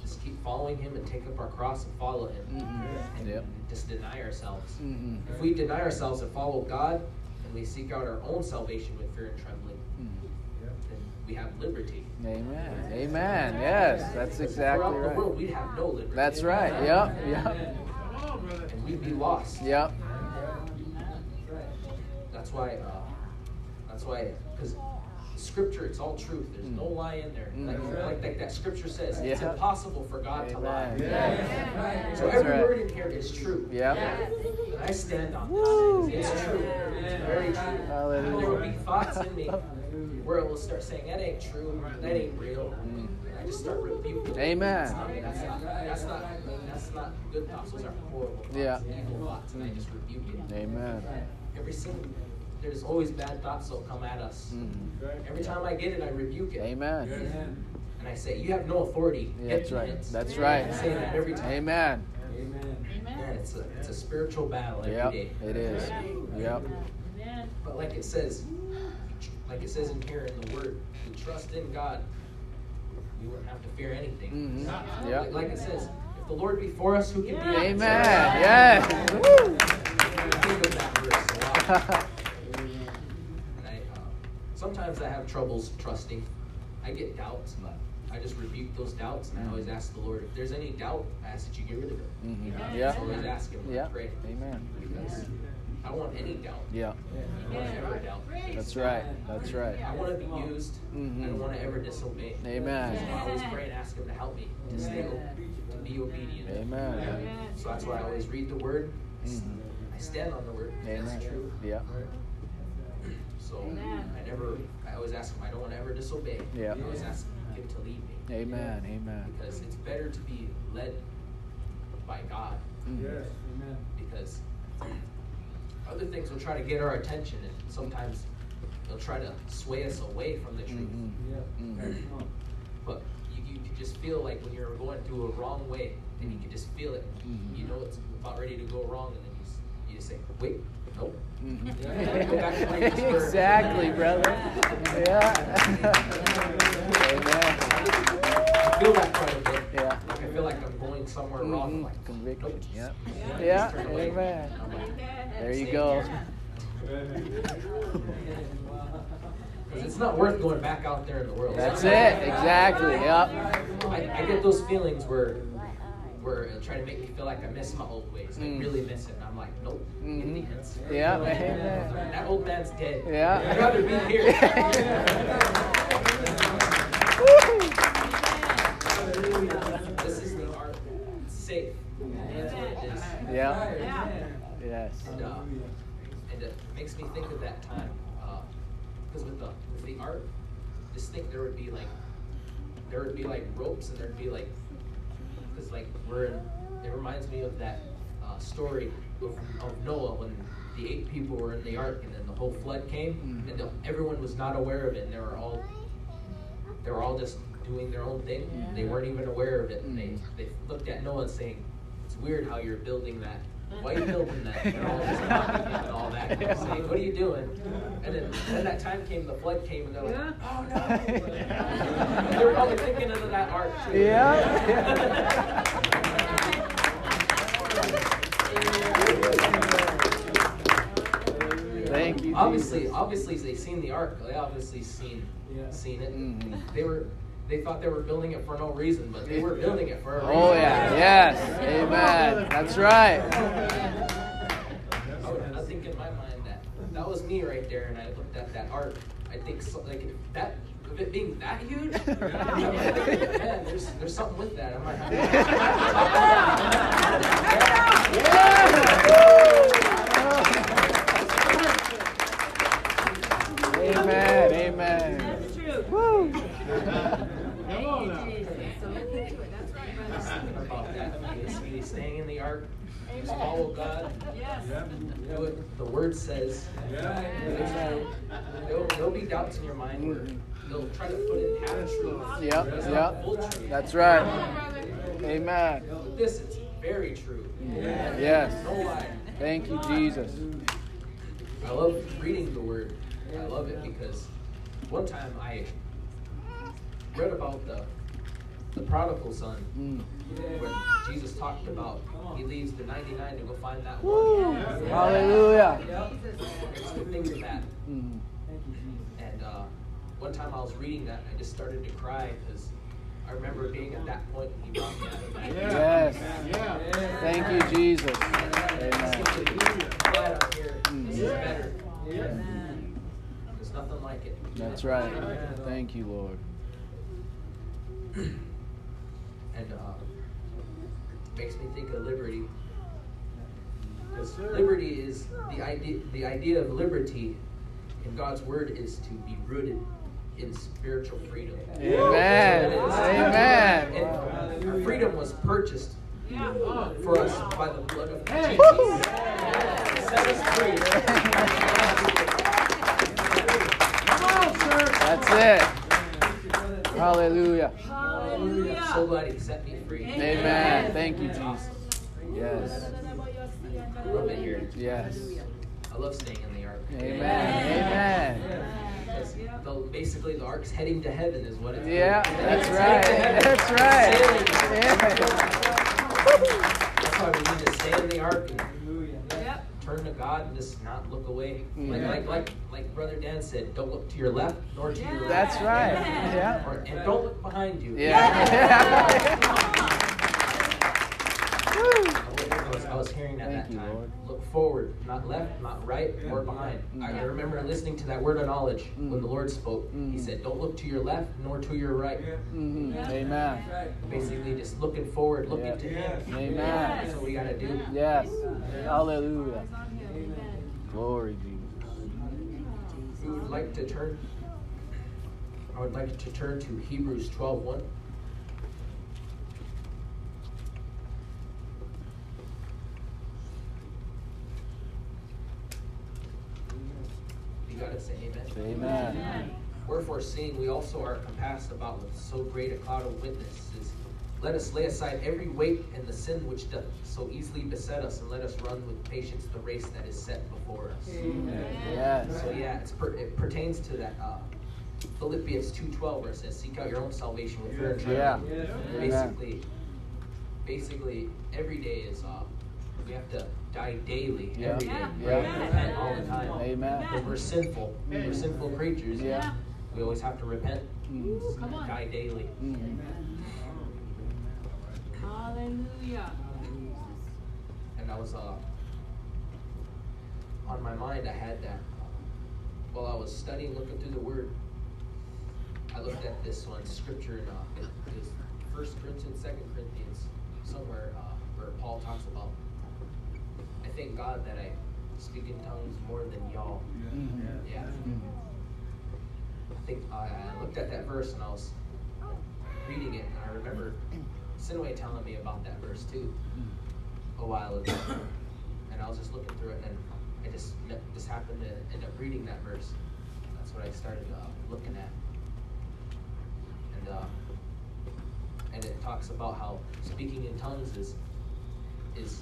just keep following Him and take up our cross and follow Him, mm-hmm. and yep. just deny ourselves. Mm-hmm. If we deny ourselves and follow God, we seek out our own salvation with fear and trembling, mm-hmm. then we have liberty. Amen. Amen. Amen. Yes, that's exactly right. The world, we have no liberty. That's right. Yep. Yep. And we'd be lost. Yep. That's why. Uh, that's why. Because Scripture, it's all truth. There's mm. no lie in there. Like, mm. like, like that Scripture says, yeah. it's impossible for God Amen. To lie. Yeah. So that's every right. word in here is true. Yep. And I stand on Woo. This. It's true. It's very true. Hallelujah. And there will be thoughts in me where it will start saying, that ain't true, that ain't real. Mm. And I just start rebuking. Amen. Not, that's, not, that's, not, that's not good thoughts. Those are horrible thoughts, yeah. evil thoughts, and I just rebuke it. Amen. Every single There's always bad thoughts that'll come at us. Mm-hmm. Every time I get it, I rebuke it. Amen. Amen. And I say, you have no authority. Yeah, that's right. That's yeah. right. I say that every time. Amen. Amen. Yeah, it's a it's a spiritual battle every yep, day. It is. Yeah. Yep. Amen. But like it says, like it says in here in the Word, we trust in God. We wouldn't have to fear anything. Mm-hmm. Yep. Like, like it says, if the Lord be for us, who can yeah. be against us? Amen. Yes. Woo. Think of that verse a lot. Sometimes I have troubles trusting. I get doubts, but I just rebuke those doubts, and I always ask the Lord, if there's any doubt, I ask that you get rid of it. Mm-hmm. Yeah. yeah. So always ask Him. Yeah. Pray. Amen. Because I don't want any doubt. Yeah. I don't want to ever doubt. That's right. That's right. I want to be used. Mm-hmm. I don't want to ever disobey. Amen. So I always pray and ask Him to help me to stay, to be obedient. Amen. Amen. So that's why I always read the Word. Mm-hmm. I stand on the Word. Amen. That's true. Yeah. So Amen. I never, I always ask Him, I don't want to ever disobey. Yeah. I always ask Him to lead me. Amen. You know, amen. Because it's better to be led by God. Yes. Amen. Because other things will try to get our attention, and sometimes they'll try to sway us away from the truth. Mm-hmm. Yeah. Mm-hmm. But you, you can just feel like when you're going through a wrong way, and you can just feel it. Mm-hmm. You know it's about ready to go wrong, and then you, you just say, wait, nope. Mm-hmm. Yeah, go back to my exactly, brother. Yeah. I feel that quite a bit. Yeah. Like I feel like I'm going somewhere mm-hmm. wrong. Like, conviction. Nope. Yep. Yeah. Yeah. Yeah. Amen. Like, there you go. Because it's not worth going back out there in the world. That's it. Right. Exactly. Yep. I, I get those feelings where were trying to make me feel like I miss my old ways, like mm. really miss it. And I'm like, nope, mm-hmm. in the hands. Yeah. Amen. That old man's dead. Yeah. I'd rather be here. Yeah. Yeah. This is the art. Safe. That's what it is. Yeah. Yeah. Yes. And, uh, and it makes me think of that time. Because uh, with, the, with the art, just think there would be like, there would be like ropes and there'd be like, because like we're, in, it reminds me of that uh, story of, of Noah when the eight people were in the ark and then the whole flood came mm-hmm. and the, everyone was not aware of it and they were all, they were all just doing their own thing. Yeah. They weren't even aware of it and they, they looked at Noah and saying, it's weird how you're building that. Why are you building that? And all this and all that. And I'm saying, what are you doing? And then when that time came, the flood came, and they're like, yeah. oh no. And they were probably thinking of that ark too. Yeah. yeah. Thank you. Obviously, Jesus. obviously they seen the ark. They obviously seen yeah. seen it. Mm-hmm. They were They thought they were building it for no reason, but they were building it for a reason. Oh, yeah. Yes. Amen. That's right. I, would, I think in my mind that that was me right there, and I looked at that ark. I think, so, like, if that, if it being that huge, yeah, yeah, there's, there's something with that. I'm like, I'm like, yeah. Yeah. Amen. Amen. That's true. Woo. Come on now. So look into it. That's right, brother. Thinking about that. Staying in the ark. Just follow God. Yes. Do what the word says. Yeah. There'll, there'll be doubts in your mind where they'll try to put in half truth. Yep. Yep. That's right. Amen. But this is very true. Yeah. Yes. No lie. Thank you, Jesus. I love reading the word. I love it because one time I read about the the prodigal son mm. when Jesus talked about he leaves the ninety-nine to go find that Woo. one. Yeah. Hallelujah. Yeah. It's the thing of that. Mm. And uh, one time I was reading that and I just started to cry because I remember being at that point when he brought me out of that. Yes. Yeah. Yeah. Thank you, Jesus. And, uh, Amen. I'm glad I'm here. Mm. This is better. Yeah. Amen. There's nothing like it. That's right. Amen. Thank you, Lord. And uh, it makes me think of liberty, because liberty is the idea. The idea of liberty in God's word is to be rooted in spiritual freedom. Amen. Amen. And our freedom was purchased for us by the blood of Jesus. Hey. Set us free. Come on, sir. That's it. Hallelujah. Hallelujah. So glad he set me free. Amen. Amen. Thank you, Jesus. Yes. I love it here. Yes. I love staying in the ark. Amen. Amen. Amen. The, basically, the ark's heading to heaven is what it is. Yeah, that's right. That's right. That's why we need to stay in the ark. Turn to God and just not look away. Like, yeah. like, like, like Brother Dan said, don't look to your left nor to yeah. your right. That's right. Yeah. Or, and don't look behind you. Yeah. yeah. I, was, I was hearing that Thank that time. Lord. Look forward, not left, not right, yeah. or behind. Yeah. I remember listening to that word of knowledge mm. when the Lord spoke. Mm. He said, don't look to your left nor to your right. Yeah. Mm-hmm. Yeah. Amen. Right. Basically, just looking forward, looking yeah. to Him. Yeah. Amen. That's what we got to do. Yes. Hallelujah. Amen. Glory, Jesus. We would like to turn, I would like to turn to Hebrews twelve one. us, amen. Amen. Amen. Wherefore, seeing we also are compassed about with so great a cloud of witnesses, let us lay aside every weight and the sin which doth so easily beset us, and let us run with patience the race that is set before us. Amen. Yes. So yeah, it's per, it pertains to that uh, Philippians two twelve where it says, seek out your own salvation with fear and trembling. Yeah. Yeah. Basically, basically, every day is uh, we have to die daily. Yeah. Every day, yeah. Right? Yeah. Repent all the time. Amen. Because we're sinful. Amen. We're sinful creatures. Yeah. We always have to repent. Ooh, come on. Die daily. Mm. Amen. Hallelujah. And I was uh, on my mind, I had that. While I was studying, looking through the Word, I looked at this one scripture in uh, First Corinthians, Second Corinthians, somewhere uh, where Paul talks about, I thank God that I speak in tongues more than y'all. Mm-hmm. Yeah. Mm-hmm. I think uh, I looked at that verse and I was reading it, and I remember Sinway telling me about that verse too a while ago, and I was just looking through it, and I just just happened to end up reading that verse. That's what I started uh, looking at, and uh, and it talks about how speaking in tongues is is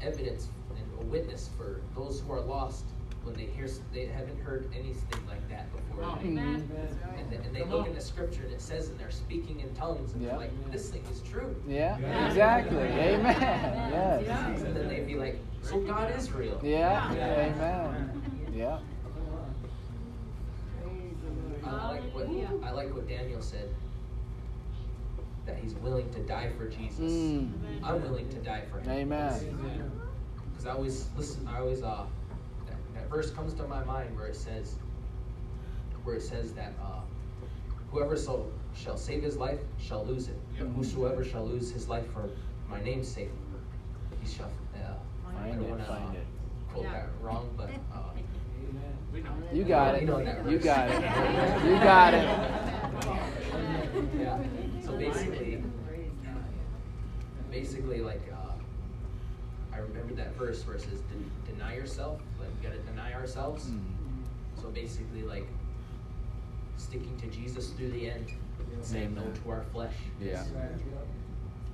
evidence and a witness for those who are lost when they hear they haven't heard anything like that before. Oh, and, they, and they look in the scripture and it says, and they're speaking in tongues, and yep. they're like, this thing is true. Yeah, yeah. Exactly. Amen. Yes. yes. And then they'd be like, so God is real. Yeah. yeah. yeah. Amen. Yeah. I like what I like what Daniel said, that he's willing to die for Jesus. Mm. I'm willing to die for him. Amen. Because I always listen. I always uh. That verse comes to my mind where it says, where it says that uh, whoever so shall save his life shall lose it, but whosoever shall lose his life for my name's sake, he shall. Uh, find I don't want to uh, quote yeah. that wrong, but uh, you got it. You, know you got it. You got it. Yeah. So basically, uh, basically like. Uh, I remember that verse where it says, Den- deny yourself, like we gotta deny ourselves. Mm-hmm. So basically like sticking to Jesus through the end, and saying no to our flesh. Yeah.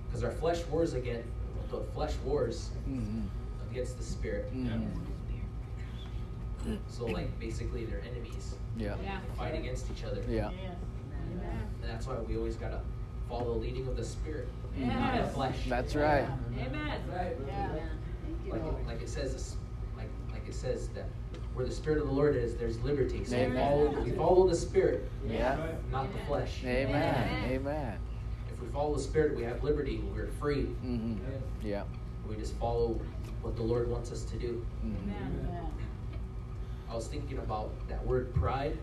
Because our flesh wars against, the flesh wars mm-hmm. against the spirit. Mm-hmm. Yeah. So like basically they're enemies. Yeah. yeah. They fight against each other. Yeah. yeah. And that's why we always gotta follow the leading of the spirit. Yes. Not the flesh. That's right. Yeah. Amen. Right. Yeah. Like, it, like it says, like like it says that where the Spirit of the Lord is, there's liberty. So Amen. We follow, we follow the Spirit, yeah. not Amen. The flesh. Amen. Amen. If we follow the Spirit, we have liberty. We're free. Mm-hmm. Yeah. We just follow what the Lord wants us to do. Mm-hmm. Amen. I was thinking about that word pride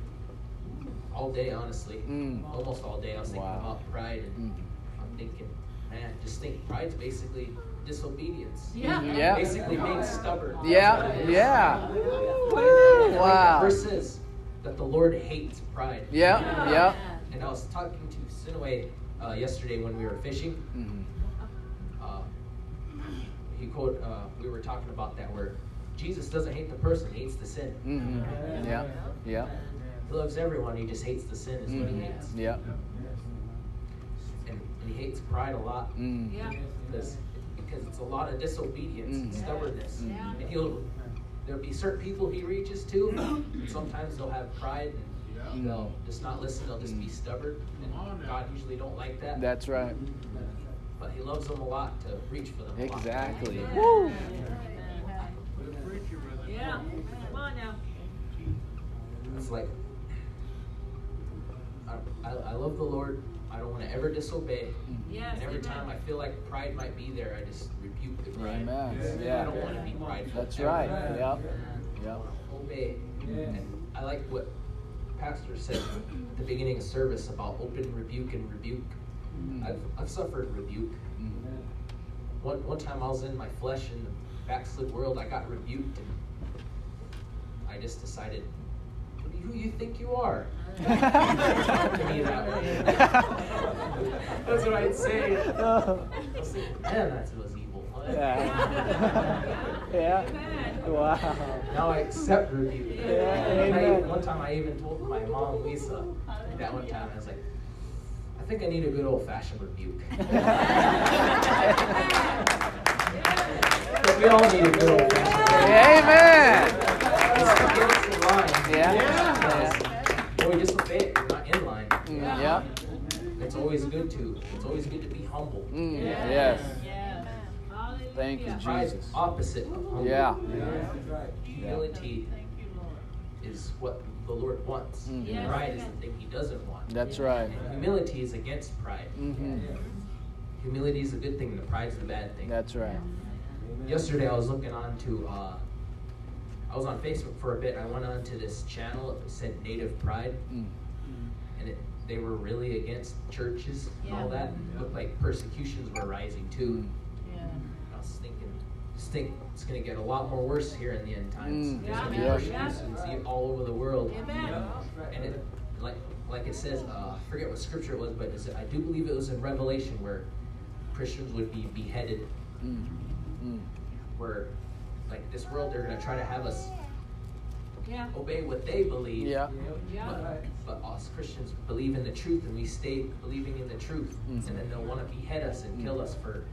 all day, honestly, mm. almost all day. I was thinking wow. about pride, and mm. I'm thinking. Man, just think pride's basically disobedience. Yeah. yeah. Basically being stubborn. Yeah. Yeah. Woo. Wow. The verse says that the Lord hates pride. Yeah. Yeah. yeah. And I was talking to Sinaway uh, yesterday when we were fishing. Mm-hmm. Uh, he quote uh, we were talking about that where Jesus doesn't hate the person, he hates the sin. Mm-hmm. Yeah. Yeah. He loves everyone, he just hates the sin is mm-hmm. what he hates. Yeah. He hates pride a lot mm. yeah. because, because it's a lot of disobedience mm. and stubbornness. Yeah. And he'll there'll be certain people he reaches to, and sometimes they'll have pride and yeah. they'll just not listen, they'll just mm. be stubborn. And God usually don't like that. That's right. But he loves them a lot to reach for them. Exactly. A lot. Woo. Yeah. Come on now. It's like I, I, I love the Lord. I don't want to ever disobey. Yes, and every amen. Time I feel like pride might be there, I just rebuke the pride. Amen. Yeah. yeah. I don't want to be prideful. That's ever. Right. Yep. Yep. I want to obey. Yes. And I like what Pastor said at the beginning of service about open rebuke and rebuke. Mm-hmm. I've I've suffered rebuke. Mm-hmm. One one time I was in my flesh in the backslid world. I got rebuked, and I just decided. Who you think you are? Talk to me that way. That's what I'd say. I was like, man, that was evil. Yeah. Yeah. Wow. Now I accept rebuke. Yeah. Yeah. One time I even told my mom, Lisa, that one time, I was like, I think I need a good old-fashioned rebuke. But we all need a good old-fashioned rebuke. Amen. It's the line. Yeah. Yeah. Yeah. Or we just obey it. We're not in line. Yeah. Yeah. It's always good to. It's always good to be humble. Mm. Yeah. Yes. Yeah. Thank you, Jesus. Opposite. Yeah. Yeah. Humility yeah. is what the Lord wants. Mm-hmm. Yeah. Pride is the thing He doesn't want. That's right. And humility is against pride. Mm-hmm. Yeah. Humility is a good thing. The pride is the bad thing. That's right. Yesterday I was looking on to. Uh, I was on Facebook for a bit. I went on to this channel. It said Native Pride, mm. and it, they were really against churches and yeah. all that. It looked like persecutions were rising too. Yeah. I was thinking, just think it's going to get a lot more worse here in the end times. Mm. There's going to be persecutions yeah. all over the world. Amen. And it, like, like it says, uh, I forget what scripture it was, but it said, I do believe it was in Revelation where Christians would be beheaded. Mm. Mm. Where like this world, they're going to try to have us yeah. obey what they believe. Yeah. Yeah. But, but us Christians believe in the truth, and we stay believing in the truth. Mm-hmm. And then they'll want to behead us and mm-hmm. kill us for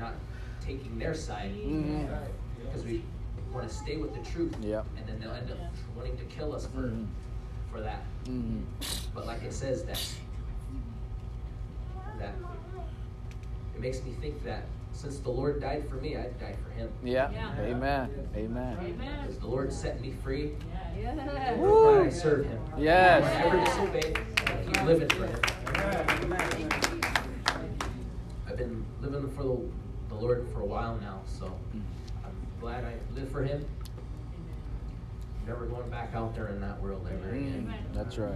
not taking their side. Mm-hmm. Because we want to stay with the truth. Yeah. And then they'll end up wanting to kill us for, mm-hmm. for that. Mm-hmm. But like it says that, that it makes me think that since the Lord died for me, I'd die for Him. Yeah. yeah. Amen. Amen. Amen. Because the Lord set me free. Yeah. Yes. Woo. I serve Him. Yes. Whenever disobey, I keep living for Him. I've been living for the, the Lord for a while now, so I'm glad I live for Him. I'm never going back out there in that world ever again. Mm, that's right.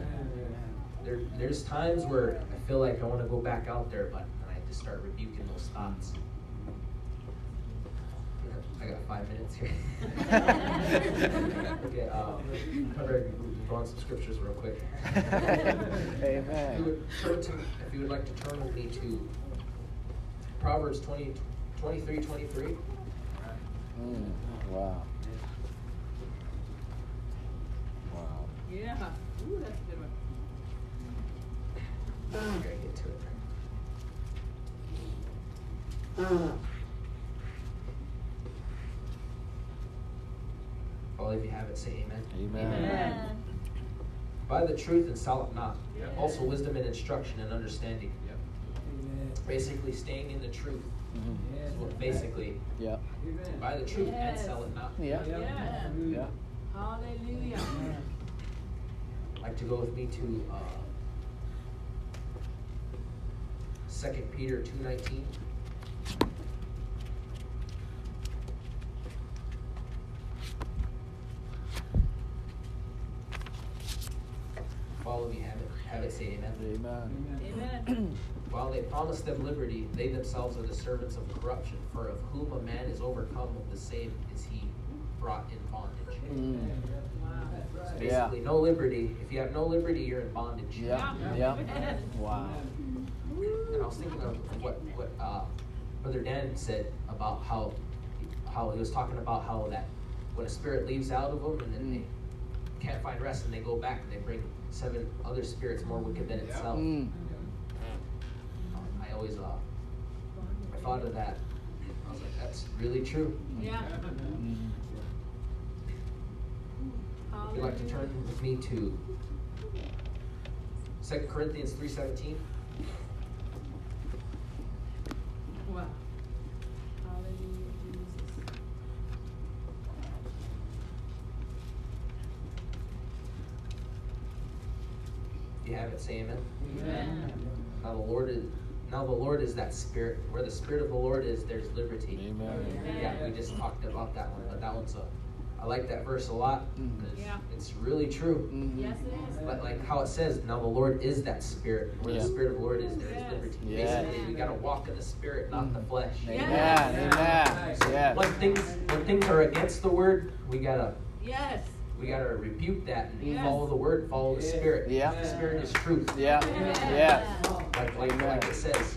There, there's times where I feel like I want to go back out there, but I have to start rebuking those thoughts. I got five minutes here. Okay, um, I'm going to go on some scriptures real quick. Amen. If you would, turn to, if you would like to turn with me to Proverbs twenty, twenty-three, twenty-three. Mm, wow. Wow. Yeah. Ooh, that's a good one. I'm going to get to it. Uh. All of you have it, say amen. Amen. Amen. Buy the truth and sell it not. Yeah. Also wisdom and instruction and understanding. Yeah. Basically staying in the truth. Mm-hmm. Yeah. So basically, yeah. buy the truth yes. and sell it not. Yeah. Yeah. Yeah. Yeah. Hallelujah. I'd like to go with me to uh, Second Peter two nineteen. All of you have it, have it, say amen. Amen. Amen. While they promise them liberty, they themselves are the servants of corruption, for of whom a man is overcome, of the same is he brought in bondage. Mm. Wow. So basically, yeah. no liberty. If you have no liberty, you're in bondage. Yeah. Yeah. yeah. Wow. And I was thinking of what, what uh, Brother Dan said about how how he was talking about how that when a spirit leaves out of them and then mm. they can't find rest and they go back and they bring seven other spirits more wicked than itself. Mm. Um, I always uh, I thought of that. I was like, that's really true. Yeah. Mm. Would you like to turn with me to Second Corinthians three seventeen? Wow. You have it, say amen. Amen. Now the Lord is now the Lord is that Spirit. Where the Spirit of the Lord is, there's liberty. Amen. Amen. Yeah, we just talked about that one, but that one's a. I like that verse a lot. It's, yeah. it's really true. Mm-hmm. Yes, it is. But like how it says, now the Lord is that Spirit. Where yeah. the Spirit of the Lord is, there is liberty. Yes. Basically, we gotta walk in the Spirit, not the flesh. Amen. Amen. Amen. So yes. When things when things are against the Word, we gotta. Yes. We got to rebuke that and yes. follow the Word, follow the Spirit. Yeah. The Spirit is truth. Yeah. Yeah. yeah. Like, like, like it says,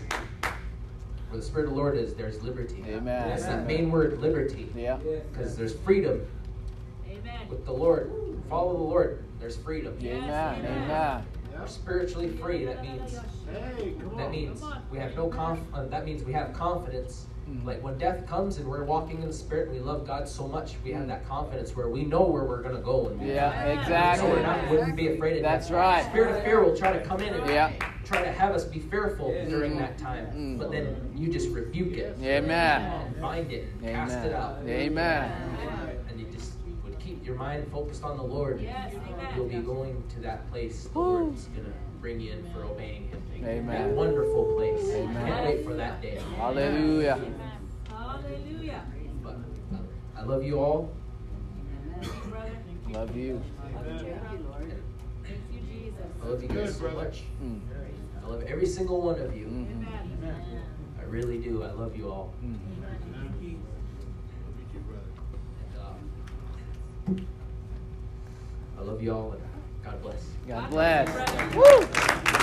Where the Spirit of the Lord is, there's liberty. Amen. And that's the main word, liberty. Yeah. Because there's freedom. Amen. With the Lord, follow the Lord. There's freedom. Yes. Amen. Amen. We're spiritually free. That means. Hey, come on. That means we have no conf. Uh, that means we have confidence. Mm-hmm. Like when death comes and we're walking in the Spirit, we love God so much, we have that confidence where we know where we're going to go. And yeah, yeah, exactly. So we're not wouldn't be afraid of death. That's right. The spirit of fear will try to come in and yeah. try to have us be fearful yeah. during that time. Mm-hmm. But then you just rebuke it. Amen. And bind it. And Amen. Cast it out. Amen. And you just would keep your mind focused on the Lord. Yes. You'll be going to that place. The Lord is going to bring you in for obeying Him. Amen. That wonderful place. Amen. Can't wait for that day. Hallelujah. Hallelujah. But I love you all. Love you. Thank you, Jesus. I love you guys so much. Mm. I love every single one of you. Mm. I really do. I love you all. Mm. Thank you. Thank you, brother. And, uh, I love you all. And God bless. God bless. God bless. Woo!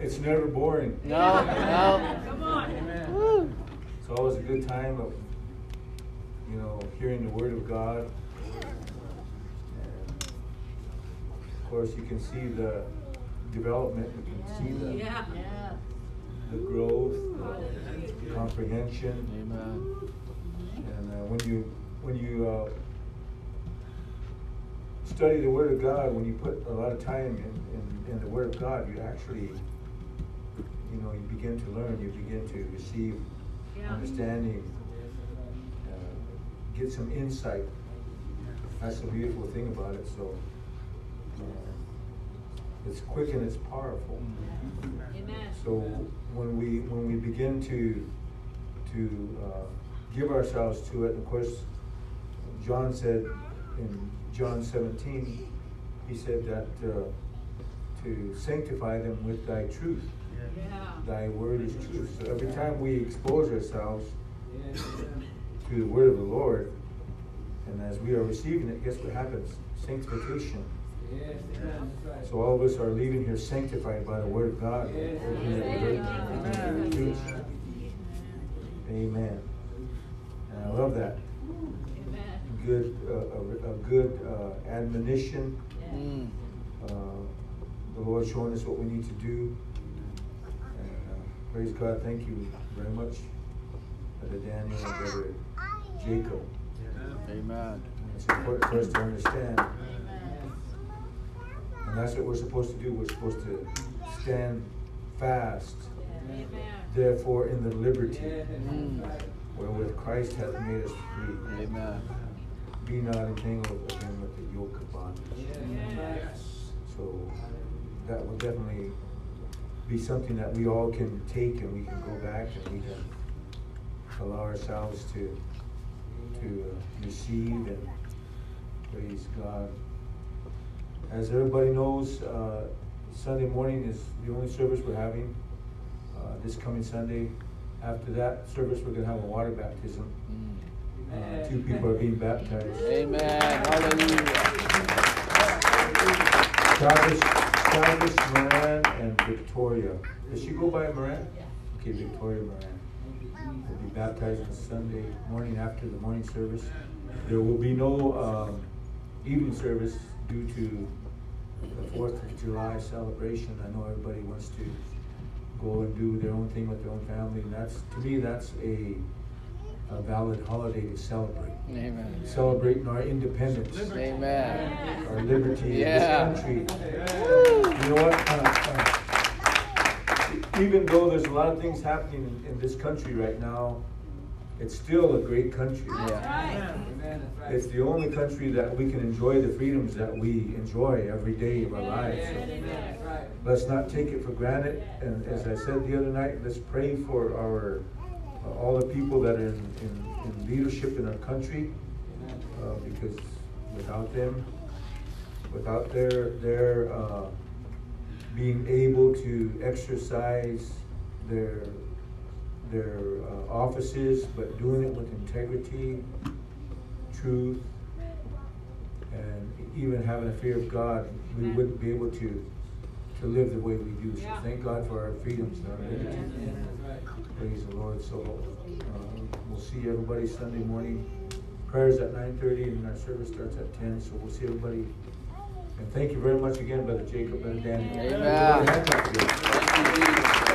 It's never boring. No, no. Come on. Amen. It's always a good time of, you know, hearing the Word of God. And of course, you can see the development. You can see the, yeah. the growth, the, the comprehension. Amen. And uh, when you when you uh, study the Word of God, when you put a lot of time in, in, in the Word of God, you actually, you know, you begin to learn, you begin to receive yeah. understanding, uh, get some insight. That's the beautiful thing about it. So uh, it's quick and it's powerful. Amen. So when we when we begin to to uh, give ourselves to it, of course, John said in John seventeen, he said that uh, to sanctify them with thy truth. Yeah. Thy word is truth. So every time we expose ourselves yeah. to the word of the Lord, and as we are receiving it, guess what happens? Sanctification. Yes, right. So all of us are leaving here sanctified by the word of God. Yes. Amen. Amen. And I love that. Amen. Good, uh, a, a good uh, admonition. Yes. Uh, the Lord showing us what we need to do. Praise God. Thank you very much, Brother Daniel and Brother Jacob. Amen. It's important for us to understand. Amen. And that's what we're supposed to do. We're supposed to stand fast. Amen. Therefore, in the liberty Amen. Wherewith Christ hath made us free. Amen. Be not entangled with him with the yoke of bondage. Yes. So that will definitely be something that we all can take, and we can go back and we can allow ourselves to to uh, receive. And praise God. As everybody knows, uh, Sunday morning is the only service we're having uh, this coming Sunday. After that service, we're going to have a water baptism. Mm. Uh, two people are being baptized. Amen. Hallelujah. Travis, Travis Moran and Victoria. Does she go by Moran? Okay, Victoria Moran will be baptized on Sunday morning after the morning service. There will be no um, evening service due to the fourth of July celebration. I know everybody wants to go and do their own thing with their own family. And that's, to me, that's a, a valid holiday to celebrate. Amen. Celebrating our independence. Amen. Our liberty yeah. in this country. Yeah. You know what? Uh, uh, even though there's a lot of things happening in, in this country right now, it's still a great country. That's yeah. right. Amen. It's the only country that we can enjoy the freedoms that we enjoy every day of our lives. So let's not take it for granted. And as I said the other night, let's pray for our uh, all the people that are in, in, in leadership in our country, uh, because without them, without their their uh, being able to exercise their their uh, offices, but doing it with integrity, truth, and even having a fear of God. We Amen. Wouldn't be able to to live the way we do. So yeah. Thank God for our freedoms and our liberty. Praise the Lord. So uh, we'll see everybody Sunday morning. Prayers at nine thirty and our service starts at ten. So we'll see everybody. And thank you very much again, Brother Jacob, Brother Daniel. Amen. Amen.